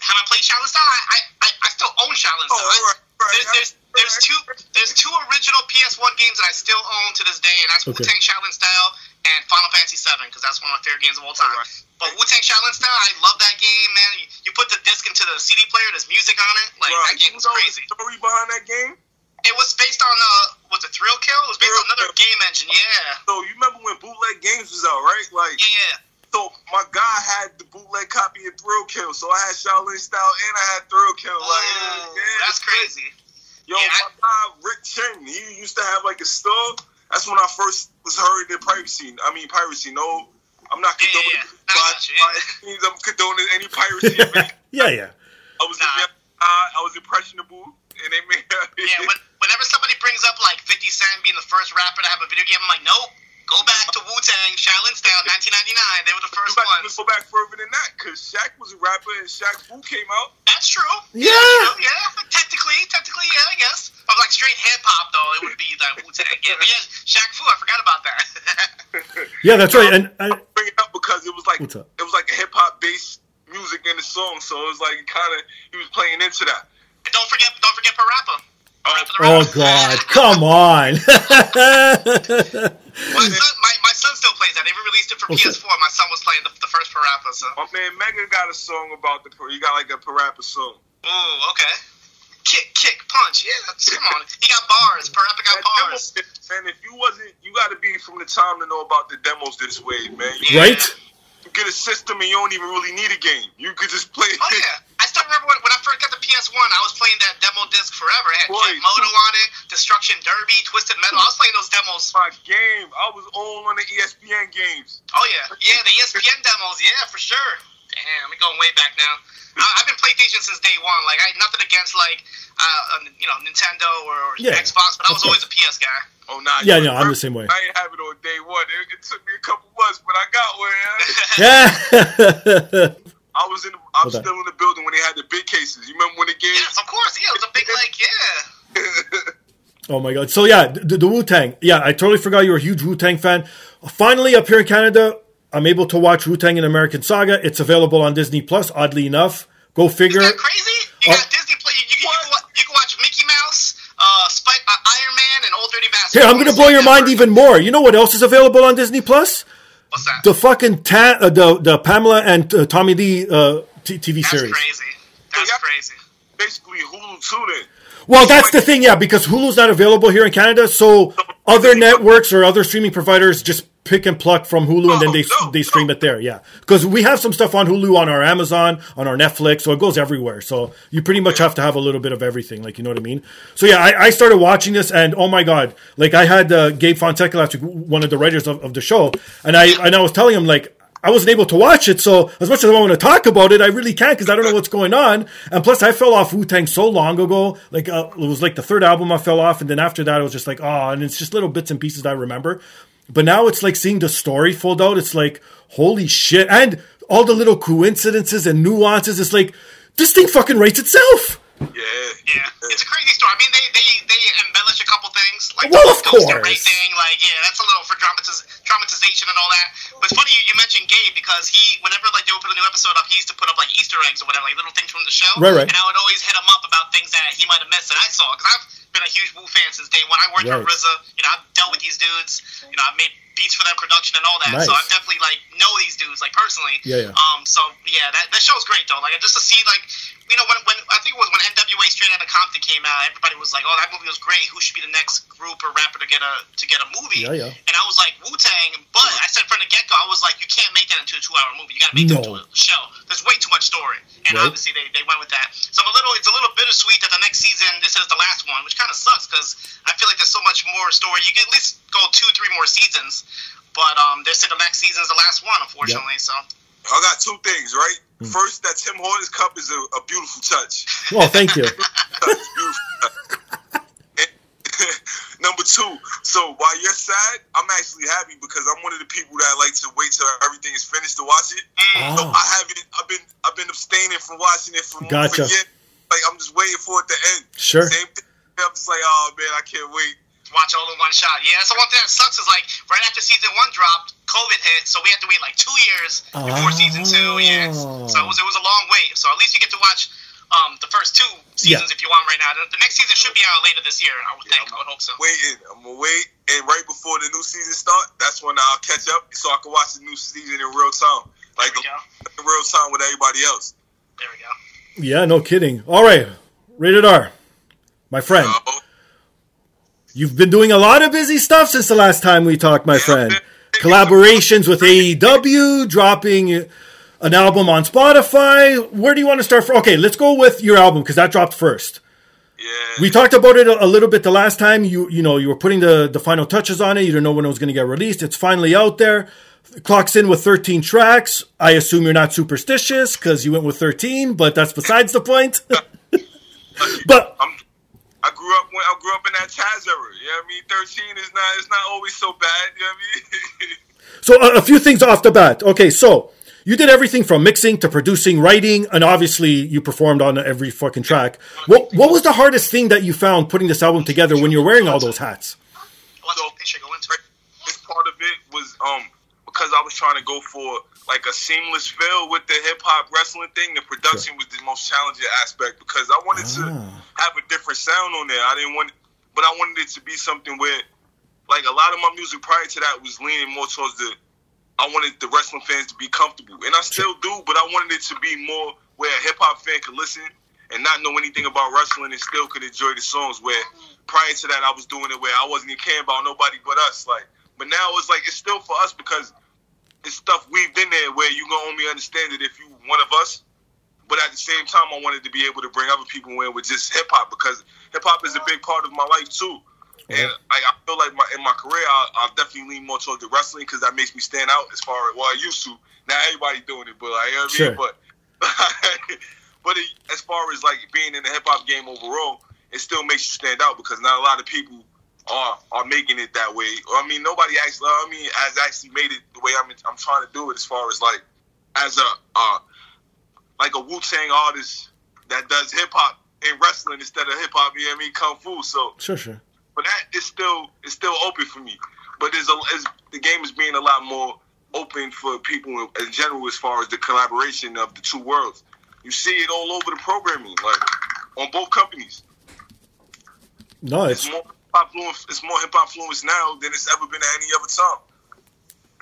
Have I played Shaolin Style? I, I, I still own Shaolin Style. Oh, right. There's, there's there's two there's two original P S one games that I still own to this day, and that's okay. Wu-Tang Shaolin Style and Final Fantasy seven, because that's one of my favorite games of all time. All right. But Wu-Tang Shaolin Style, I love that game, man. You, you put the disc into the C D player, there's music on it. Like right. that game was crazy. The story behind that game? It was based on uh, was it Thrill Kill? It was based Thrill on another Kill. Game engine, yeah. So you remember when Bootleg Games was out, right? Like yeah. So my guy had the bootleg copy of Thrill Kill, so I had Shaolin Style and I had Thrill Kill. Like, oh, yeah, that's crazy. Yo, yeah, my I... guy Rick Chen, he used to have like a store. That's when I first was heard in piracy. I mean piracy. No, I'm not condoning. Yeah, yeah, yeah. By, by, I'm condoning any piracy. yeah, yeah. I was, nah. I, I was impressionable, and they made. yeah, when, whenever somebody brings up like fifty Cent being the first rapper to have a video game, I'm like, nope. Go back to Wu-Tang, Shaolin Style, nineteen ninety-nine. They were the first ones. Let's go back further than that, because Shaq was a rapper and Shaq Wu came out. That's true. Yeah. That's true. Yeah, technically, technically, yeah, I guess. But like straight hip-hop, though, it would be like Wu-Tang. Yeah, but yeah, Shaq Fu, I forgot about that. yeah, that's right. And I bring it up because it was like it was like a hip-hop-based music in the song, so it was like kind of, he was playing into that. And don't forget, don't forget Parappa. Right, oh God! Come on! my, son, my, my son still plays that. They released it for okay. P S four. My son was playing the, the first Parappa. So. Oh man, Megan got a song about the. You got like a Parappa song. Ooh, okay. Kick, kick, punch. Yeah, come on. He got bars. Parappa got that bars. And if you wasn't, you got to be from the time to know about the demos this way, man. You right. Know, you get a system and you don't even really need a game. You could just play. Oh yeah. I still remember when, when I first got the P S one, I was playing that demo disc forever. It had Kid Moto on it, Destruction Derby, Twisted Metal. I was playing those demos. My game. I was all on the E S P N games. Oh, yeah. Yeah, the E S P N demos. Yeah, for sure. Damn, we're going way back now. I, I've been PlayStation since day one. Like, I nothing against, like, uh, you know, Nintendo or, or yeah, Xbox, but I was always a P S guy. Oh, nah. Yeah, no, I'm the same way. I didn't have it on day one. It, it took me a couple months, but I got one. Yeah. I was in. The, I'm okay. still in the building when they had the big cases. You remember when the game? Yes, of course. Yeah, it was a big like. Yeah. Oh my God! So yeah, the, the Wu-Tang. Yeah, I totally forgot you were a huge Wu-Tang fan. Finally, up here in Canada, I'm able to watch Wu-Tang and American Saga. It's available on Disney Plus. Oddly enough, go figure. Isn't that crazy? You uh, got Disney Plus. You, you, you, can, you can watch Mickey Mouse, uh, Spike, uh, Iron Man, and Old Dirty Bastard. Here, I'm going to blow your mind even more. You know what else is available on Disney Plus? What's that? The fucking ta- uh, the the Pamela and uh, Tommy Lee uh, t- T V that's series. That's crazy. That's yeah. crazy. Basically, Hulu too. Then. Well, that's the thing, yeah, because Hulu's not available here in Canada, so other networks or other streaming providers just pick and pluck from Hulu, oh, and then they no, they stream no. it there. Yeah, because we have some stuff on Hulu, on our Amazon, on our Netflix, so it goes everywhere. So you pretty much have to have a little bit of everything, like, you know what I mean? So yeah, I, I started watching this, and oh my God, like I had uh, Gabe Fonseca last week, one of the writers of, of the show, and I and I was telling him, like, I wasn't able to watch it, so as much as I want to talk about it, I really can't because I don't know what's going on. And plus, I fell off Wu-Tang so long ago. Like uh, it was like the third album I fell off, and then after that, I was just like, oh, and it's just little bits and pieces that I remember. But now it's like seeing the story fold out. It's like, holy shit. And all the little coincidences and nuances. It's like, this thing fucking writes itself. Yeah, yeah. It's a crazy story. I mean, they they, they embellish a couple things. Like well, the of course. Thing, like, yeah, that's a little for dramatiz- dramatization and all that. But it's funny you, you mentioned Gabe because he, whenever like they would put a new episode up, he used to put up like Easter eggs or whatever, like little things from the show. Right, right. And I would always hit him up about things that he might have missed that I saw. Because I've been a huge Wu fan since day one. I worked right. for R Z A. You know, I've dealt with these dudes. You know, I've made beats for them, production and all that. Nice. So I definitely like know these dudes like personally. Yeah, yeah. Um. So yeah, that that show's great though. Like just to see like you know when when I think it was when N W A Straight Outta Compton came out, everybody was like, oh, that movie was great. Who should be the next group or rapper to get a to get a movie? Yeah, yeah. And I was like Wu-Tang, but I said from the get go, I was like, you can't make that into a two hour movie. You got to make no. that into a show. There's way too much story, and right. obviously they, they went with that. So I'm a little, it's a little bittersweet that the next season this is the last one, which kind of sucks because I feel like there's so much more story. You can at least go two, three more seasons, but um, they said the next season is the last one, unfortunately. Yep. So I got two things, right? Mm. First, that Tim Hortons cup is a, a beautiful touch. Well, thank you. It's beautiful. Number two, so while you're sad, I'm actually happy because I'm one of the people that like to wait till everything is finished to watch it. Mm. Oh. So I haven't. I've been. I've been abstaining from watching it for gotcha. Years. Like I'm just waiting for it to end. Sure. Same thing. I'm just like, oh man, I can't wait. Watch all in one shot. Yeah, that's the one thing that sucks is like right after season one dropped, COVID hit, so we had to wait like two years before oh. season two. Yeah. So it was it was a long wait. So at least you get to watch. Um, the first two seasons, yeah. if you want, right now. The next season should be out later this year, I would yeah, think. I'm I would hope so. Waiting. I'm going to wait, and right before the new season starts, that's when I'll catch up so I can watch the new season in real time. Like the, in real time with everybody else. There we go. Yeah, no kidding. All right. Rated R, my friend. Uh-oh. You've been doing a lot of busy stuff since the last time we talked, my yeah, friend. Collaborations with A E W, dropping... an album on Spotify. Where do you want to start from? Okay, let's go with your album because that dropped first. Yeah. We talked about it a little bit the last time. You you know, you were putting the, the final touches on it. You didn't know when it was going to get released. It's finally out there. Clocks in with thirteen tracks. I assume you're not superstitious because you went with thirteen, but that's besides the point. But... I'm- I grew up when I grew up in that Taz era. You know what I mean? thirteen is not, it's not always so bad. You know what I mean? So a, a few things off the bat. Okay, so... you did everything from mixing to producing, writing, and obviously you performed on every fucking track. What what was the hardest thing that you found putting this album together when you're wearing all those hats? So, this part of it was um, because I was trying to go for like a seamless feel with the hip-hop wrestling thing. The production sure. was the most challenging aspect because I wanted ah. to have a different sound on there. I didn't want, but I wanted it to be something where like a lot of my music prior to that was leaning more towards the I wanted the wrestling fans to be comfortable. And I still do, but I wanted it to be more where a hip-hop fan could listen and not know anything about wrestling and still could enjoy the songs, where prior to that I was doing it where I wasn't even caring about nobody but us. Like, but now it's like it's still for us because it's stuff weaved in there where you can only understand it if you one of us. But at the same time, I wanted to be able to bring other people in with just hip-hop because hip-hop is a big part of my life too. And I, I feel like my in my career, I, I'll definitely lean more towards the wrestling because that makes me stand out as far as, well, I used to. Now everybody's doing it, but like, you know what I mean? Sure. But, but it, as far as like being in the hip-hop game overall, it still makes you stand out because not a lot of people are are making it that way. I mean, nobody actually, I mean, has actually made it the way I'm I'm trying to do it as far as like, as a, uh, like a Wu-Tang artist that does hip-hop and wrestling instead of hip-hop, you know what I mean, Kung Fu. So, sure, sure. But that is still it's still open for me. But there's a it's, the game is being a lot more open for people in, in general as far as the collaboration of the two worlds. You see it all over the programming, like on both companies. No, it's, it's more hip-hop it's more hip-hop fluence now than it's ever been at any other time.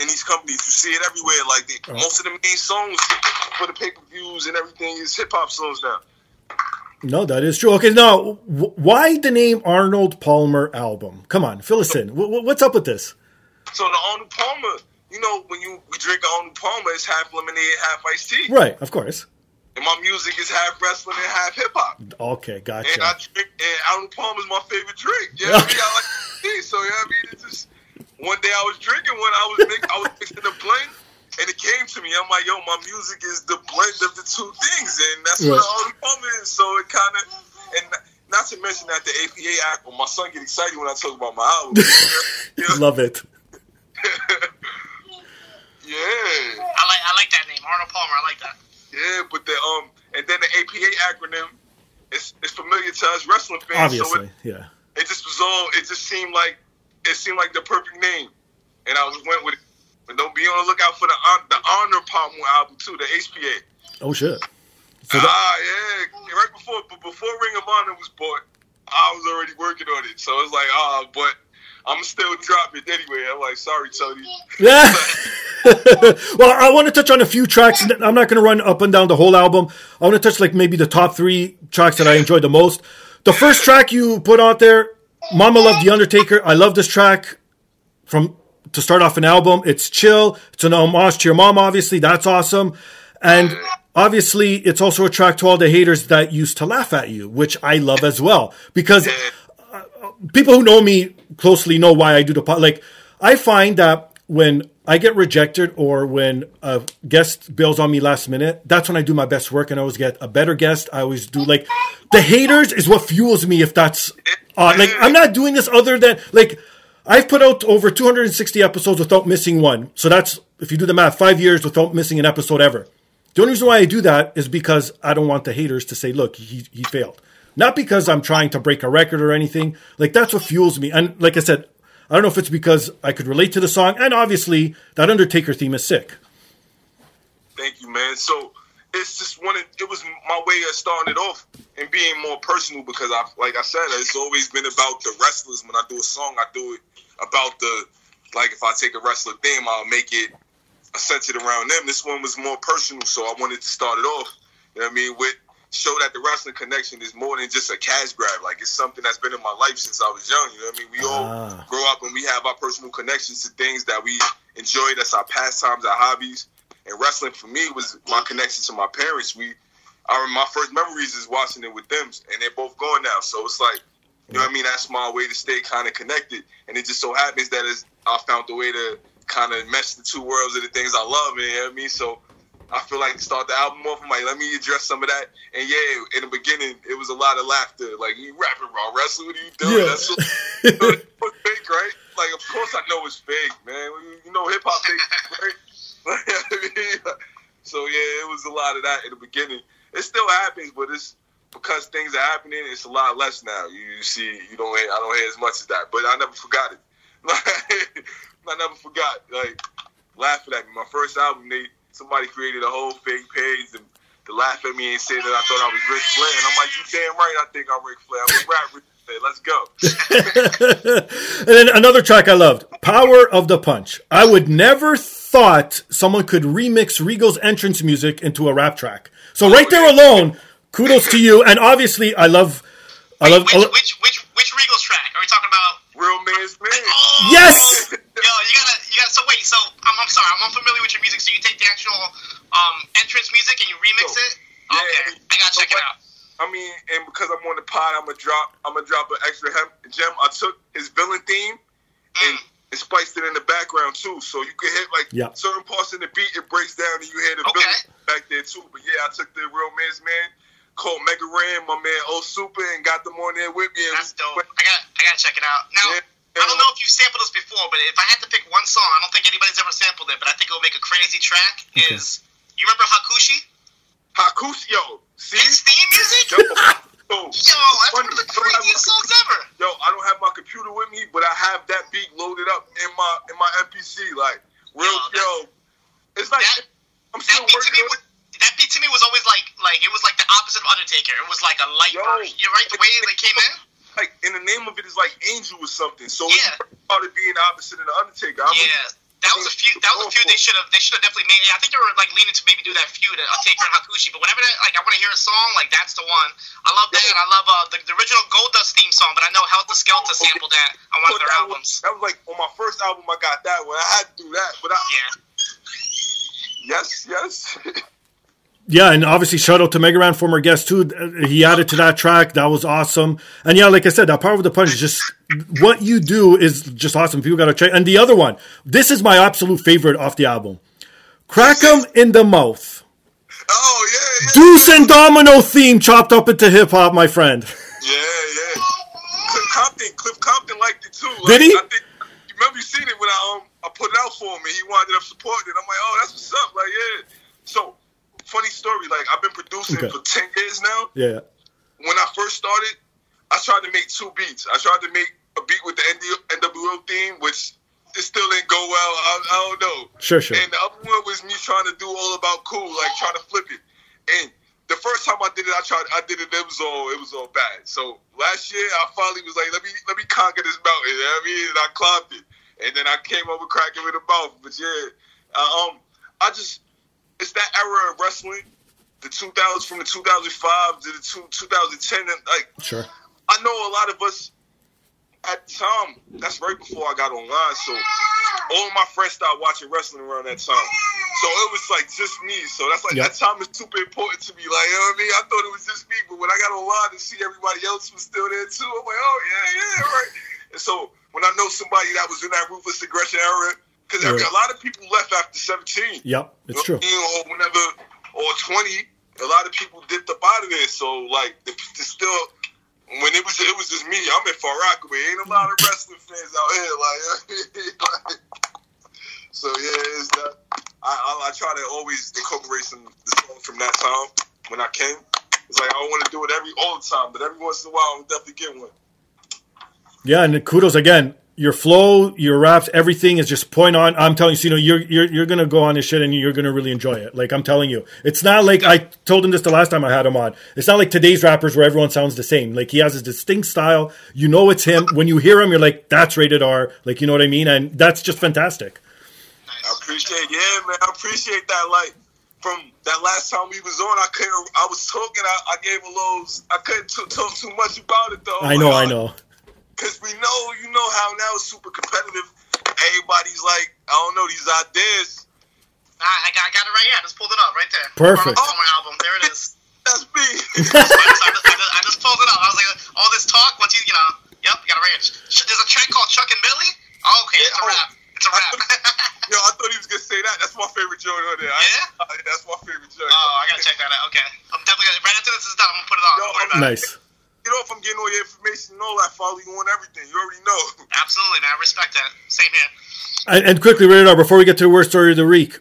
In these companies, you see it everywhere. Like they, oh. most of the main songs for the pay-per-views and everything is hip-hop songs now. No, that is true. Okay, now, w- why the name Arnold Palmer album? Come on, fill us in. W- what's up with this? So the Arnold Palmer, you know, when you we drink Arnold Palmer, it's half lemonade, half iced tea. Right, of course. And my music is half wrestling and half hip-hop. Okay, gotcha. And I drink, and Arnold Palmer's my favorite drink. Yeah, you know what I mean? I like tea, so you know what I mean? It's just, one day I was drinking one, I was, mix, I was mixing a blend, and it came to me. I'm like, yo, my music is the blend of the two things, and that's yeah. what Arnold Palmer is. So it kind of, and not to mention that the A P A album, my son get excited when I talk about my album. You know? Love it. Yeah. I like I like that name, Arnold Palmer. I like that. Yeah, but the um, and then the A P A acronym is is familiar to us wrestling fans. Obviously, so it, yeah. It just was all. It just seemed like it seemed like the perfect name, and I just went with it. But don't be on the lookout for the the Honor Palmer album too, the H P A. Oh shit! So that- ah yeah, right before but before Ring of Honor was bought, I was already working on it, so it's like ah, but I'm still dropping anyway. I'm like, sorry, Tony. Yeah. Well, I want to touch on a few tracks. I'm not going to run up and down the whole album. I want to touch like maybe the top three tracks that I enjoyed the most. The first track you put out there, Mama Love The Undertaker. I love this track from to start off an album. It's chill. It's an homage to your mom, obviously. That's awesome. And obviously, it's also a track to all the haters that used to laugh at you, which I love as well. Because uh, people who know me closely know why I do the pod. Like, I find that when I get rejected or when a guest bails on me last minute, that's when I do my best work and I always get a better guest. I always do, like, the haters is what fuels me if that's... Uh, like, I'm not doing this other than... Like, I've put out over two hundred sixty episodes without missing one. So that's, if you do the math, five years without missing an episode ever. The only reason why I do that is because I don't want the haters to say, look, he he failed. Not because I'm trying to break a record or anything. Like, that's what fuels me. And like I said, I don't know if it's because I could relate to the song. And obviously, that Undertaker theme is sick. Thank you, man. So it's just one of, it was my way of starting it off and being more personal because, I like I said, it's always been about the wrestlers. When I do a song, I do it about the, like, if I take a wrestler theme, I'll make it I sent it around them. This one was more personal, so I wanted to start it off, you know what I mean, with show that the wrestling connection is more than just a cash grab. Like, it's something that's been in my life since I was young, you know what I mean? We ah. all grow up and we have our personal connections to things that we enjoy. That's our pastimes, our hobbies. And wrestling, for me, was my connection to my parents. We, I, my first memories is watching it with them, and they're both gone now. So it's like, you know what I mean? That's my way to stay kind of connected. And it just so happens that it's, I found the way to kind of mesh the two worlds of the things I love, you know what I mean? So I feel like to start the album off, I'm like, let me address some of that. And yeah, in the beginning, it was a lot of laughter. Like, you rapping about wrestling, what are you doing? Yeah. That's what, you know, it's fake, right? Like, of course I know it's fake, man. You know, hip hop fake, right? Like, I mean, so yeah, it was a lot of that in the beginning. It still happens, but it's because things are happening, it's a lot less now. You, you see, you don't hear, I don't hear as much as that, but I never forgot it. Like, I never forgot, like, laughing at me. My first album, they somebody created a whole fake page to, to laugh at me and say that I thought I was Ric Flair. And I'm like, you damn right I think I'm Ric Flair. I'm a rap Ric Flair. Let's go. And then another track I loved, Power of the Punch. I would never thought someone could remix Regal's entrance music into a rap track. So oh, right yeah. there alone, kudos to you. And obviously, I love... I Wait, love which, I lo- which, which, which Regal's track? Are we talking about... Real Man's Man. Oh, yes. Yo, you gotta, you gotta. So wait, so I'm, I'm sorry, I'm unfamiliar with your music. So you take the actual um, entrance music and you remix so, it. Yeah, okay, I, mean, I gotta so check what, it out. I mean, and because I'm on the pod, I'm gonna drop, I'm gonna drop an extra gem. I took his villain theme and, mm. and spiced it in the background too, so you can hit like yeah. certain parts in the beat. It breaks down and you hear the okay. villain back there too. But yeah, I took the Real Man's Man. Called Mega Ram, my man O Super, and got them on there with me. That's dope. I got, I got to check it out. Now, yeah. I don't know if you've sampled this before, but if I had to pick one song, I don't think anybody's ever sampled it, but I think it'll make a crazy track. Okay. Is you remember Hakushi? Hakushi, yo, see his theme music. Yo, yo, yo that's one of the craziest songs ever. Yo, I don't have my computer with me, but I have that beat loaded up in my in my M P C. Like real, yo, yo it's like that, I'm still working. On That beat to me was always like, like it was like the opposite of Undertaker. It was like a light version. You're right, the way it like, came in. Like, and the name of it is like Angel or something. So yeah. It's about it being the opposite of the Undertaker. I yeah, that was a feud. That was a feud they should have. They should have definitely made. I think they were like leaning to maybe do that feud, Undertaker and Hakushi. But whenever that, like I want to hear a song, like that's the one. I love that. Yeah. I love uh, the, the original Goldust theme song. But I know Helter Skelter sampled okay. that on one of their that albums. Was, that was like on my first album. I got that one. I had to do that. But I, yeah. Yes. Yes. Yeah, and obviously shout out to Mega Ran, former guest too. He added to that track. That was awesome. And yeah, like I said, that Power of the Punch is just what you do is just awesome. People gotta check. And the other one, this is my absolute favorite off the album, Crack 'Em in the Mouth. Oh yeah, yeah. Deuce and Domino theme chopped up into hip hop, my friend. Yeah, yeah. Cliff Compton, Cliff Compton liked it too. Like, did he? I think, remember you seen it when I um I put it out for him and he wound up supporting it. I'm like, oh, that's what's up. Like yeah, so. Funny story, like I've been producing okay. for ten years now. Yeah. When I first started, I tried to make two beats. I tried to make a beat with the N W O theme, which it still didn't go well. I, I don't know. Sure, sure. And the other one was me trying to do All About Cool, like trying to flip it. And the first time I did it, I tried. I did it. It was all. It was all bad. So last year, I finally was like, let me let me conquer this mountain. You know what I mean, and I climbed it, and then I came over cracking with a mouth. But yeah, uh, um, I just it's that era of wrestling, the two thousands from the two thousand five to the two thousand ten, and like, sure. I know a lot of us at the time. That's right before I got online, so all of my friends started watching wrestling around that time. So it was like just me. So that's like yep. that time is super important to me. Like, you know what I mean? I thought it was just me, but when I got online and see everybody else was still there too, I'm like, oh yeah, yeah, right. And so when I know somebody that was in that ruthless aggression era, because right. I mean, a lot of people left after seventeen. Yep, it's you know, true. Or whenever, or twenty, a lot of people dipped up out of there. So like, it's still. When it was it was just me, I'm in Far Rockaway. Ain't a lot of wrestling fans out here, like. like so yeah, it's not, I, I I try to always incorporate some songs from that time when I came. It's like I don't want to do it every all the time, but every once in a while, I'm definitely getting one. Yeah, and kudos again. Your flow, your raps, everything is just point on. I'm telling you, so, you know, you're you're you're gonna go on this shit and you're gonna really enjoy it. Like I'm telling you, it's not like I told him this the last time I had him on. It's not like today's rappers where everyone sounds the same. Like he has his distinct style. You know, it's him. When you hear him, you're like, that's Rated R. Like you know what I mean? And that's just fantastic. I appreciate, yeah, man. I appreciate that. Like from that last time we was on, I couldn't. I was talking. I, I gave a little. I couldn't t- talk too much about it though. I know. Like, I know. Because we know, you know how now it's super competitive. Everybody's like, I don't know, these ideas. I, I, got, I got it right here. I just pulled it up right there. Perfect. Oh, my album. There it is. That's me. I, just, I, just, I just pulled it up. I was like, all this talk, once you, you know, yep, you got it right here. There's a track called Chuck and Billy. Oh, okay, yeah, it's a oh, rap. It's a rap. Thought, yo, I thought he was going to say that. That's my favorite joint on there. Yeah? I, I, that's my favorite joint. Oh, I got to check that out. Okay. I'm definitely going to, right after this is done, I'm going to put it on. Yo, nice. It. You know, if I'm getting all your information and all, I follow you on everything. You already know. Absolutely, man. I respect that. Same here. And, and quickly, Rated R, before we get to the worst story of the week,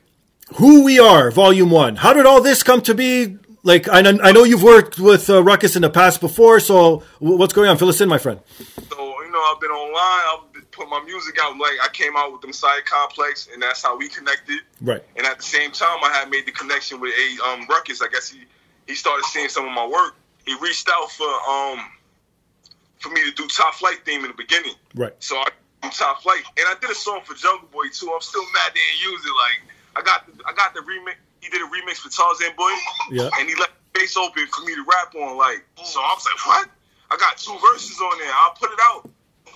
Who We Are, Volume one. How did all this come to be? Like, I, I know you've worked with uh, Ruckus in the past before, so what's going on? Fill us in, my friend. So, you know, I've been online. I've been putting my music out. Like, I came out with them Side Complex, and that's how we connected. Right. And at the same time, I had made the connection with a um, Ruckus. I guess he, he started seeing some of my work. He reached out for um for me to do Top Flight theme in the beginning. Right. So I do Top Flight. And I did a song for Jungle Boy too. I'm still mad they didn't use it. Like I got the I got the remix. He did a remix for Tarzan Boy. Yeah. And he left the space open for me to rap on. Like so I was like, what? I got two verses on there. I'll put it out.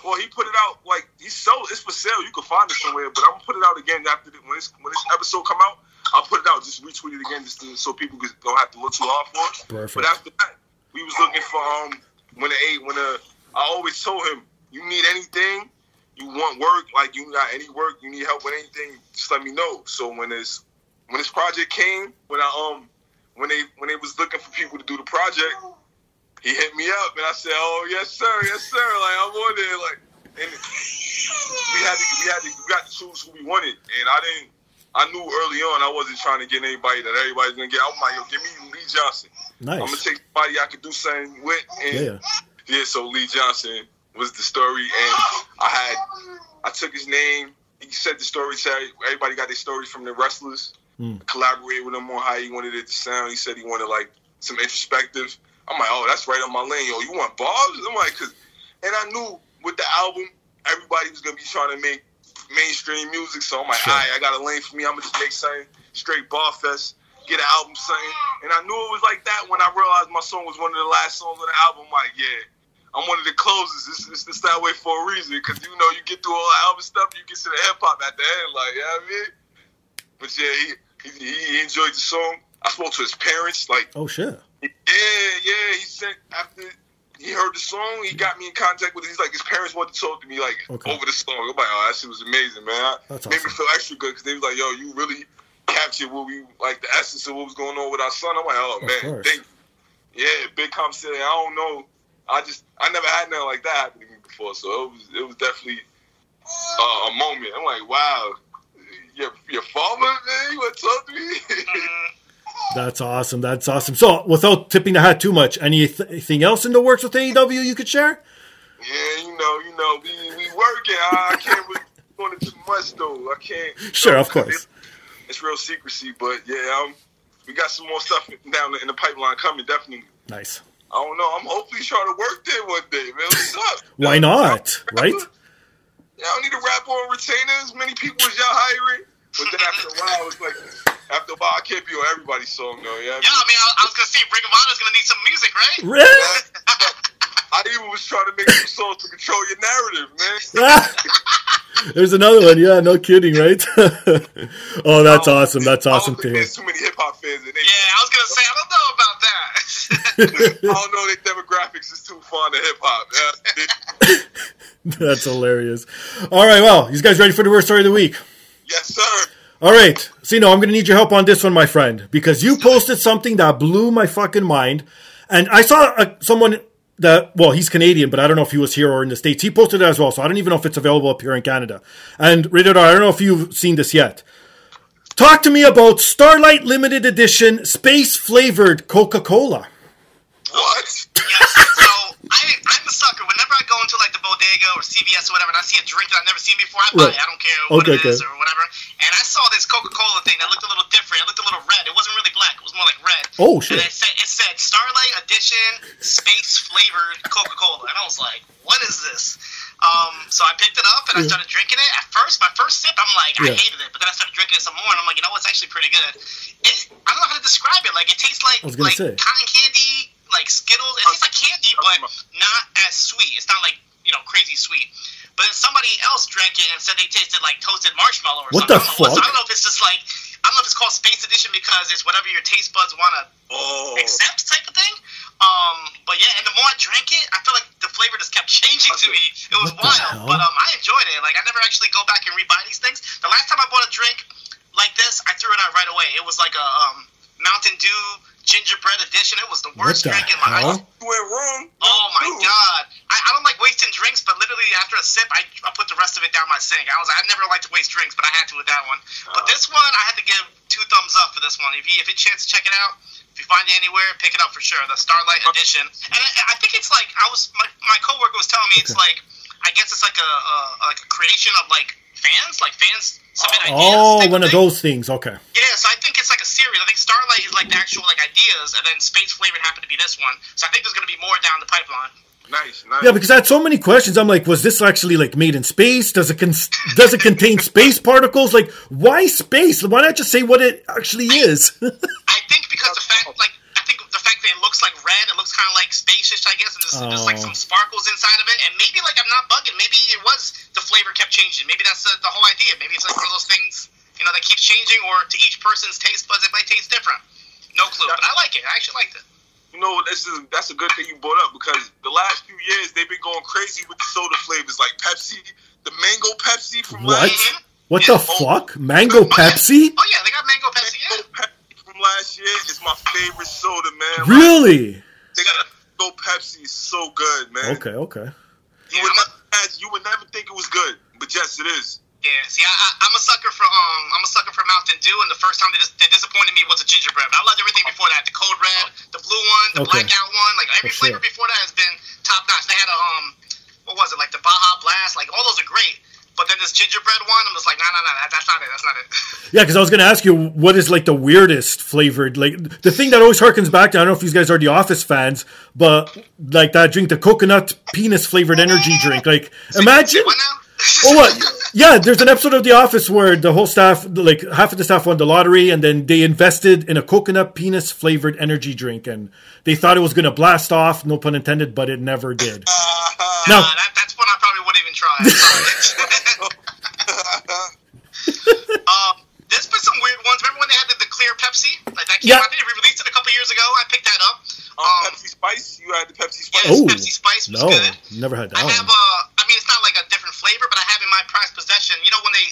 Well, he put it out like he sold it's for sale. You can find it somewhere, but I'm gonna put it out again after the, when this when this episode come out, I'll put it out, just retweet it again just to, so people don't have to look too hard for it. Perfect. But after that, we was looking for um when the eight when the I always told him, you need anything, you want work, like you got any work, you need help with anything, just let me know. So when this when this project came, when I um when they when they was looking for people to do the project, he hit me up and I said, oh yes sir, yes sir, like I'm on there, like and we had to we had to we got to choose who we wanted, and I didn't I knew early on I wasn't trying to get anybody that everybody's gonna get. I'm like, yo, give me Lee Johnson. Nice. I'm gonna take somebody I could do something with. And yeah. yeah, so Lee Johnson was the story, and I had I took his name. He said the story. Everybody got their stories from the wrestlers. Mm. Collaborated with him on how he wanted it to sound. He said he wanted like some introspective. I'm like, oh, that's right on my lane, yo. You want bars? I'm like, cause, and I knew with the album, everybody was gonna be trying to make mainstream music, so I'm like, sure. All right, I got a lane for me. I'm gonna just make something straight bar fest, get an album something. And I knew it was like that when I realized my song was one of the last songs on the album. I'm like, yeah, I'm one of the closers. It's, it's just that way for a reason, because you know, you get through all the album stuff, you get to the hip hop at the end, like, you know what I mean? But yeah, he, he, he enjoyed the song. I spoke to his parents, like, oh, sure. Yeah, yeah, he said after. He heard the song. He got me in contact with it. He's like, his parents wanted to talk to me, like, okay. over the song. I'm like, oh, that shit was amazing, man. I, That's awesome. Made me feel extra good, because they was like, yo, you really captured what we, like, the essence of what was going on with our son. I'm like, oh, of man. They, yeah, big comp said, I don't know. I just, I never had nothing like that happen to me before, so it was it was definitely uh, a moment. I'm like, wow, your, your father, man, you want to talk to me? That's awesome. That's awesome. So, without tipping the hat too much, anything else in the works with A E W you could share? Yeah, you know, you know, we, we working. I can't really go into too much, though. I can't. Sure, you know, of course. It's, it's real secrecy, but yeah, I'm we got some more stuff down in the pipeline coming, definitely. Nice. I don't know. I'm hopefully trying to work there one day, man. What's up? Why not? Right? Yeah, I don't need to rap on retainers, as many people as y'all hiring. But then after a while, it's like, after a while, I can't be on everybody's song, though. Yeah, I mean, yeah, I, mean I, I was going to say, Ring of Honor's going to need some music, right? Really? I even was trying to make some songs to control your narrative, man. There's another one. Yeah, no kidding, right? Oh, that's um, awesome. That's awesome. Too many hip-hop fans. And they, yeah, I was going to say, I don't know about that. I don't know. Their demographics is too fond of hip-hop. That's hilarious. All right, well, you guys ready for the worst story of the week? Yes, sir. All right. So, you know, I'm going to need your help on this one, my friend, because you posted something that blew my fucking mind. And I saw a, someone that, well, he's Canadian, but I don't know if he was here or in the States. He posted it as well, so I don't even know if it's available up here in Canada. And, Rated R, I don't know if you've seen this yet. Talk to me about Starlight Limited Edition Space-Flavored Coca-Cola. What? Yes. I, I'm a sucker. Whenever I go into, like, the bodega or C V S or whatever, and I see a drink that I've never seen before, I buy right. it. I don't care what okay, it is okay. or whatever. And I saw this Coca-Cola thing that looked a little different. It looked a little red. It wasn't really black. It was more like red. Oh, shit. And it said, it said Starlight Edition Space-Flavored Coca-Cola. And I was like, what is this? Um, so I picked it up, and I started drinking it. At first, my first sip, I'm like, I yeah. hated it. But then I started drinking it some more, and I'm like, you know what? It's actually pretty good. It, I don't know how to describe it. Like, it tastes like, like cotton candy, like Skittles. It tastes like candy, but not as sweet. It's not like, you know, crazy sweet. But then somebody else drank it and said they tasted like toasted marshmallow or what something. What the fuck? So I don't know if it's just like, I don't know if it's called Space Edition because it's whatever your taste buds want to oh. accept type of thing. Um, but yeah, and the more I drank it, I feel like the flavor just kept changing to me. It was what wild, but um, I enjoyed it. Like, I never actually go back and rebuy these things. The last time I bought a drink like this, I threw it out right away. It was like a um, Mountain Dew Gingerbread Edition. It was the worst the drink in my life. Went wrong. Oh my Ooh. god! I, I don't like wasting drinks, but literally after a sip, I, I put the rest of it down my sink. I was like, I never like to waste drinks, but I had to with that one. Uh, but this one, I had to give two thumbs up for this one. If you if you chance to check it out, if you find it anywhere, pick it up for sure. The Starlight uh, Edition, and I, I think it's like I was my my coworker was telling me okay. it's like I guess it's like a, a like a creation of like fans, like fans. Submit ideas, oh, one of, of those things. Okay. Yeah, so I think it's like a series. I think Starlight is like the actual like ideas, and then Space Flavored happened to be this one. So I think there's going to be more down the pipeline. Nice, nice. Yeah, because I had so many questions. I'm like, was this actually like made in space? Does it con- does it contain space particles? Like, why space? Why not just say what it actually is? I think because the fact, like, I think the fact that it looks like red, it looks kind of like spacish, I guess, and there's, oh. there's like some sparkles inside of it, and maybe like I'm not bugging. Maybe it was. The flavor kept changing. Maybe that's the, the whole idea. Maybe it's like one of those things, you know, that keeps changing, or to each person's taste buds, it might taste different. No clue, but I like it. I actually liked it. You know, this is, that's a good thing you brought up, because the last few years, they've been going crazy with the soda flavors, like Pepsi, the mango Pepsi from what? last year. What yeah. the fuck? Mango oh, Pepsi? Yeah. Oh, yeah, they got mango Pepsi, mango yeah. Pepsi from last year is my favorite soda, man. Really? Like, they got a mango Pepsi. It's so good, man. Okay, okay. You would not, you would never think it was good, but yes, it is. Yeah, see, I, I, I'm a sucker for um, I'm a sucker for Mountain Dew, and the first time they, dis- they disappointed me was a gingerbread. But I loved everything before that: the cold red, the blue one, the okay. blackout one. Like every for flavor sure. before that has been top notch. They had a um, what was it? Like the Baja Blast. Like all those are great. But then this gingerbread one, I'm just like, no, no, no, that's not it, that's not it. Yeah, because I was going to ask you, what is, like, the weirdest flavored, like, the thing that always harkens back to, I don't know if you guys are The Office fans, but, like, that drink, the coconut penis-flavored energy drink, like, so imagine. You can say one now? Oh, what? Yeah, there's an episode of The Office where the whole staff, like, half of the staff won the lottery, and then they invested in a coconut penis-flavored energy drink, and they thought it was going to blast off, no pun intended, but it never did. Uh, now, uh, that, that's what I probably wouldn't even try. um, there's been some weird ones. Remember when they had the, the clear Pepsi? Like that came yeah. out. I think they released it a couple years ago. I picked that up. Um, um, Pepsi Spice. You had the Pepsi Spice. Yes, oh, Pepsi Spice was no, good. Never had that. I one. have a. I mean, it's not like a different flavor, but I have in my prized possession. You know when they,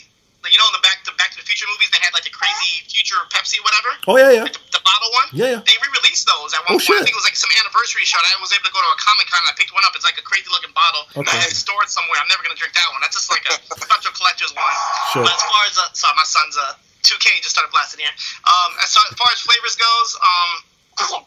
you know, in the back, the Back to the Future movies, they had like the crazy future Pepsi, whatever. Oh yeah, yeah. Like the, the bottle one. Yeah, yeah. They re-released those at one oh, point. Shit. I think it was like some anniversary shot. I was able to go to a Comic Con. I picked one up. It's like a crazy looking bottle. Okay. And I had it stored somewhere. I'm never gonna drink that one. That's just like a special collector's one. Sure. But as far as, uh, sorry, my son's uh, two K just started blasting here. Um, as far as flavors goes, um,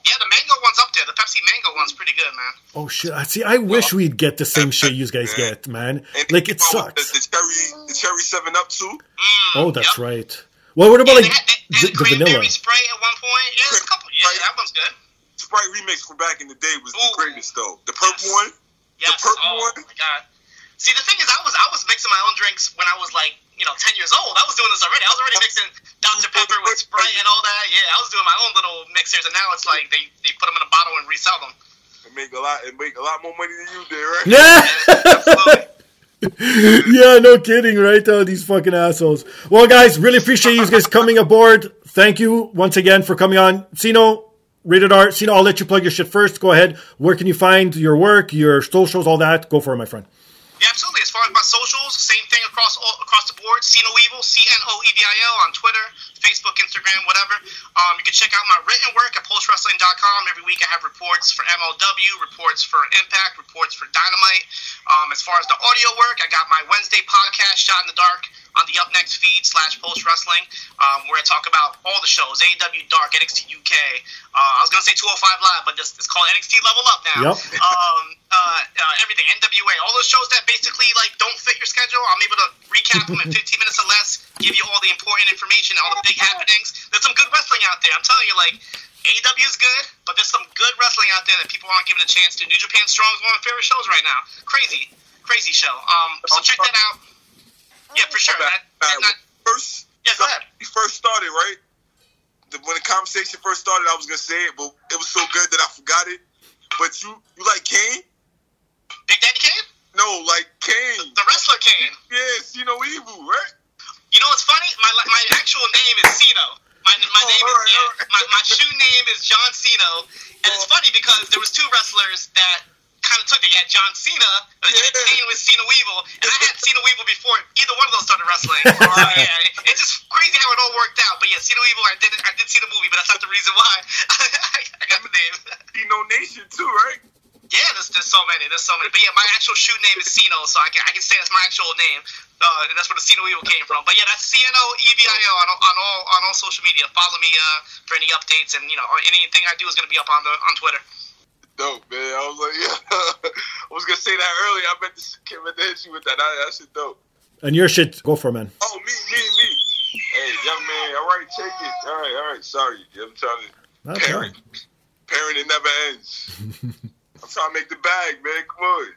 yeah, the mango one's up there. The Pepsi mango one's pretty good, man. Oh, shit. See, I wish we'd get the same shit you guys get, man. Like, it sucks. The, the, cherry, the cherry seven up, too. Mm, oh, that's yep. right. Well, what about, yeah, like, they had, they, the, the vanilla? Spray at one point. Yeah, a couple, yeah, right. That one's good. Sprite remix from back in the day was Ooh. the greatest, though. The purple yes. one. Yes. The purple oh, one. Oh, my God. See, the thing is, I was I was mixing my own drinks when I was, like, you know, ten years old. I was doing this already. I was already mixing Doctor Pepper with Sprite and all that. Yeah, I was doing my own little mixers, and now it's like they, they put them in a bottle and resell them. It make a lot, it make a lot more money than you did, right? Yeah! Absolutely. Yeah, no kidding, right? Oh, these fucking assholes. Well, guys, really appreciate you guys coming aboard. Thank you once again for coming on. Sino, Rated R. Sino, I'll let you plug your shit first. Go ahead. Where can you find your work, your socials, all that? Go for it, my friend. Yeah, absolutely. As far as my socials, same thing across all, across the board. Sino Evil, C N O E V I L on Twitter, Facebook, Instagram, whatever. Um, you can check out my written work at post wrestling dot com. Every week I have reports for M L W, reports for Impact, reports for Dynamite. Um, as far as the audio work, I got my Wednesday podcast, Shot in the Dark, on the Up Next feed slash Post Wrestling, um, where I talk about all the shows, A E W Dark, N X T U K. Uh, I was going to say two oh five Live, but this, it's called N X T Level Up now. Yep. Um, uh, uh, everything, N W A, all those shows that basically like don't fit your schedule, I'm able to recap them in fifteen minutes or less, give you all the important information, all the big happenings. There's some good wrestling out there. I'm telling you, like, A E W is good, but there's some good wrestling out there that people aren't given a chance to. New Japan Strong is one of my favorite shows right now. Crazy, crazy show. Um, so check that out. Yeah, for sure. I, I, I, first, yeah, go ahead. We first started, right? The, when the conversation first started, I was gonna say it, but it was so good that I forgot it. But you, you like Kane? Big Daddy Kane? No, like Kane. The, the wrestler Kane. Yes, yeah, Sino Evil, right? You know what's funny? My my actual name is Sino. My my oh, name all right, is all right. my my shoe name is John Sino, and oh. It's funny because there was two wrestlers that kind of took it. You had John Cena, and yeah. Kane was Sino Evil, and I had Sino Evil before either one of those started wrestling. So, yeah, it's just crazy how it all worked out. But yeah, Sino Evil, I did I did see the movie, but that's not the reason why I got the name. Sino Nation too, right? Yeah, there's there's so many, there's so many. But yeah, my actual shoot name is Sino, so I can I can say that's my actual name. Uh, and that's where the Sino Evil came from. But yeah, that's C N O E V I O on, on all on all social media. Follow me uh, for any updates, and you know anything I do is gonna be up on the on Twitter. Dope, man. I was like, yeah. I was gonna say that earlier. I meant to hit you with that. That shit dope. And your shit, go for it, man. Oh, me, me, me. Hey, young man. All right, take it. All right, all right. Sorry, I'm trying to That's parent. Right. Parenting never ends. I'm trying to make the bag, man. Come on.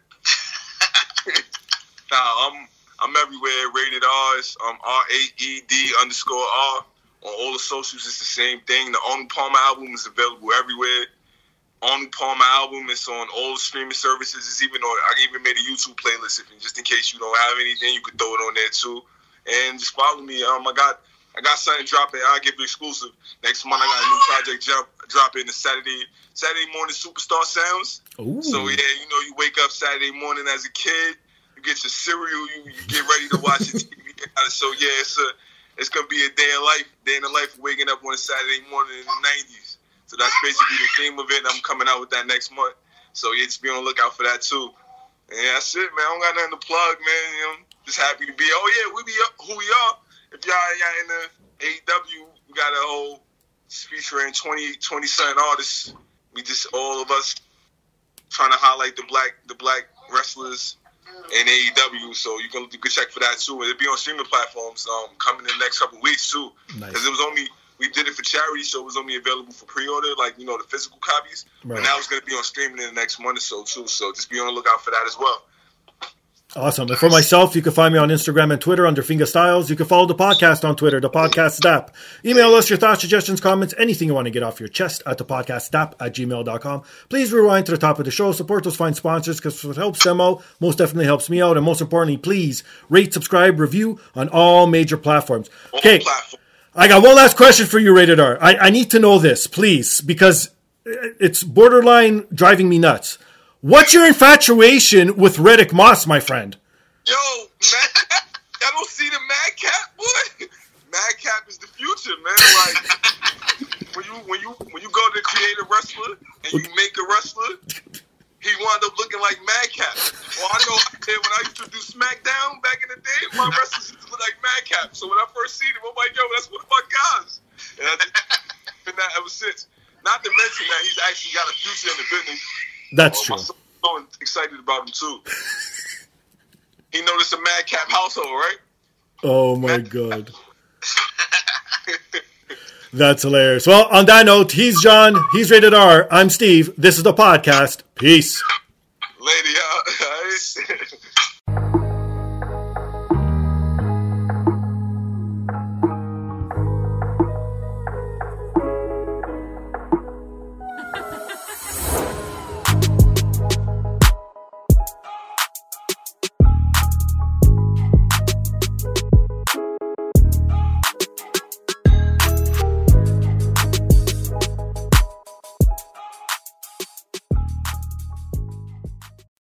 Nah, I'm I'm everywhere. Rated R's. Um, R A E D underscore R on all the socials. It's the same thing. The Arnold Palmer album is available everywhere. Arnold Palmer album, it's on all streaming services. It's even on, I even made a YouTube playlist, if, just in case you don't have anything, you could throw it on there too. And just follow me. Um, I got I got something dropping. I'll give you exclusive. Next month, I got a new project jump, dropping the Saturday Saturday morning Superstar Sounds. Ooh. So yeah, you know, you wake up Saturday morning as a kid, you get your cereal, you, you get ready to watch your T V. So yeah, it's a, it's gonna be a day in life, day in the life of waking up on a Saturday morning in the nineties. So that's basically the theme of it. I'm coming out with that next month. So yeah, just be on the lookout for that too. And that's it, man. I don't got nothing to plug, man. You know, I'm just happy to be. Oh yeah, we be up who we are. If y'all y'all in the A E W, we got a whole featuring twenty, twenty something artists. We just all of us trying to highlight the black the black wrestlers in A E W. So you can you can check for that too. It'll be on streaming platforms um, coming in the next couple weeks too. Because nice. It was only. We did it for charity, so it was only available for pre-order, like, you know, the physical copies. Right. And now it's going to be on streaming in the next month or so, too. So just be on the lookout for that as well. Awesome. And for myself, you can find me on Instagram and Twitter under Finger Styles. You can follow the podcast on Twitter, the podcast app. Email us your thoughts, suggestions, comments, anything you want to get off your chest at the podcast app at gmail dot com. Please rewind to the top of the show. Support those fine sponsors because it helps them out. Most definitely helps me out. And most importantly, please rate, subscribe, review on all major platforms. Okay. Platform. I got one last question for you, Rated R. I, I need to know this, please, because it's borderline driving me nuts. What's your infatuation with Riddick Moss, my friend? Yo, Mad, I don't see the Madcap, boy. Madcap is the future, man. Like when you when you when you go to create a wrestler and you make a wrestler, he wound up looking like Madcap. Well, I know when I used to do SmackDown back in the day, my wrestlers used to look like Madcap. So when I first seen him, I'm like, yo, that's one of my guys. And I've been that ever since. Not to mention that he's actually got a future in the business. That's oh, true. I'm so excited about him, too. He noticed a Madcap household, right? Oh, my Madcap. God. That's hilarious. Well, on that note, he's John, he's Rated R, I'm Steve, this is the podcast. Peace. Lady, uh,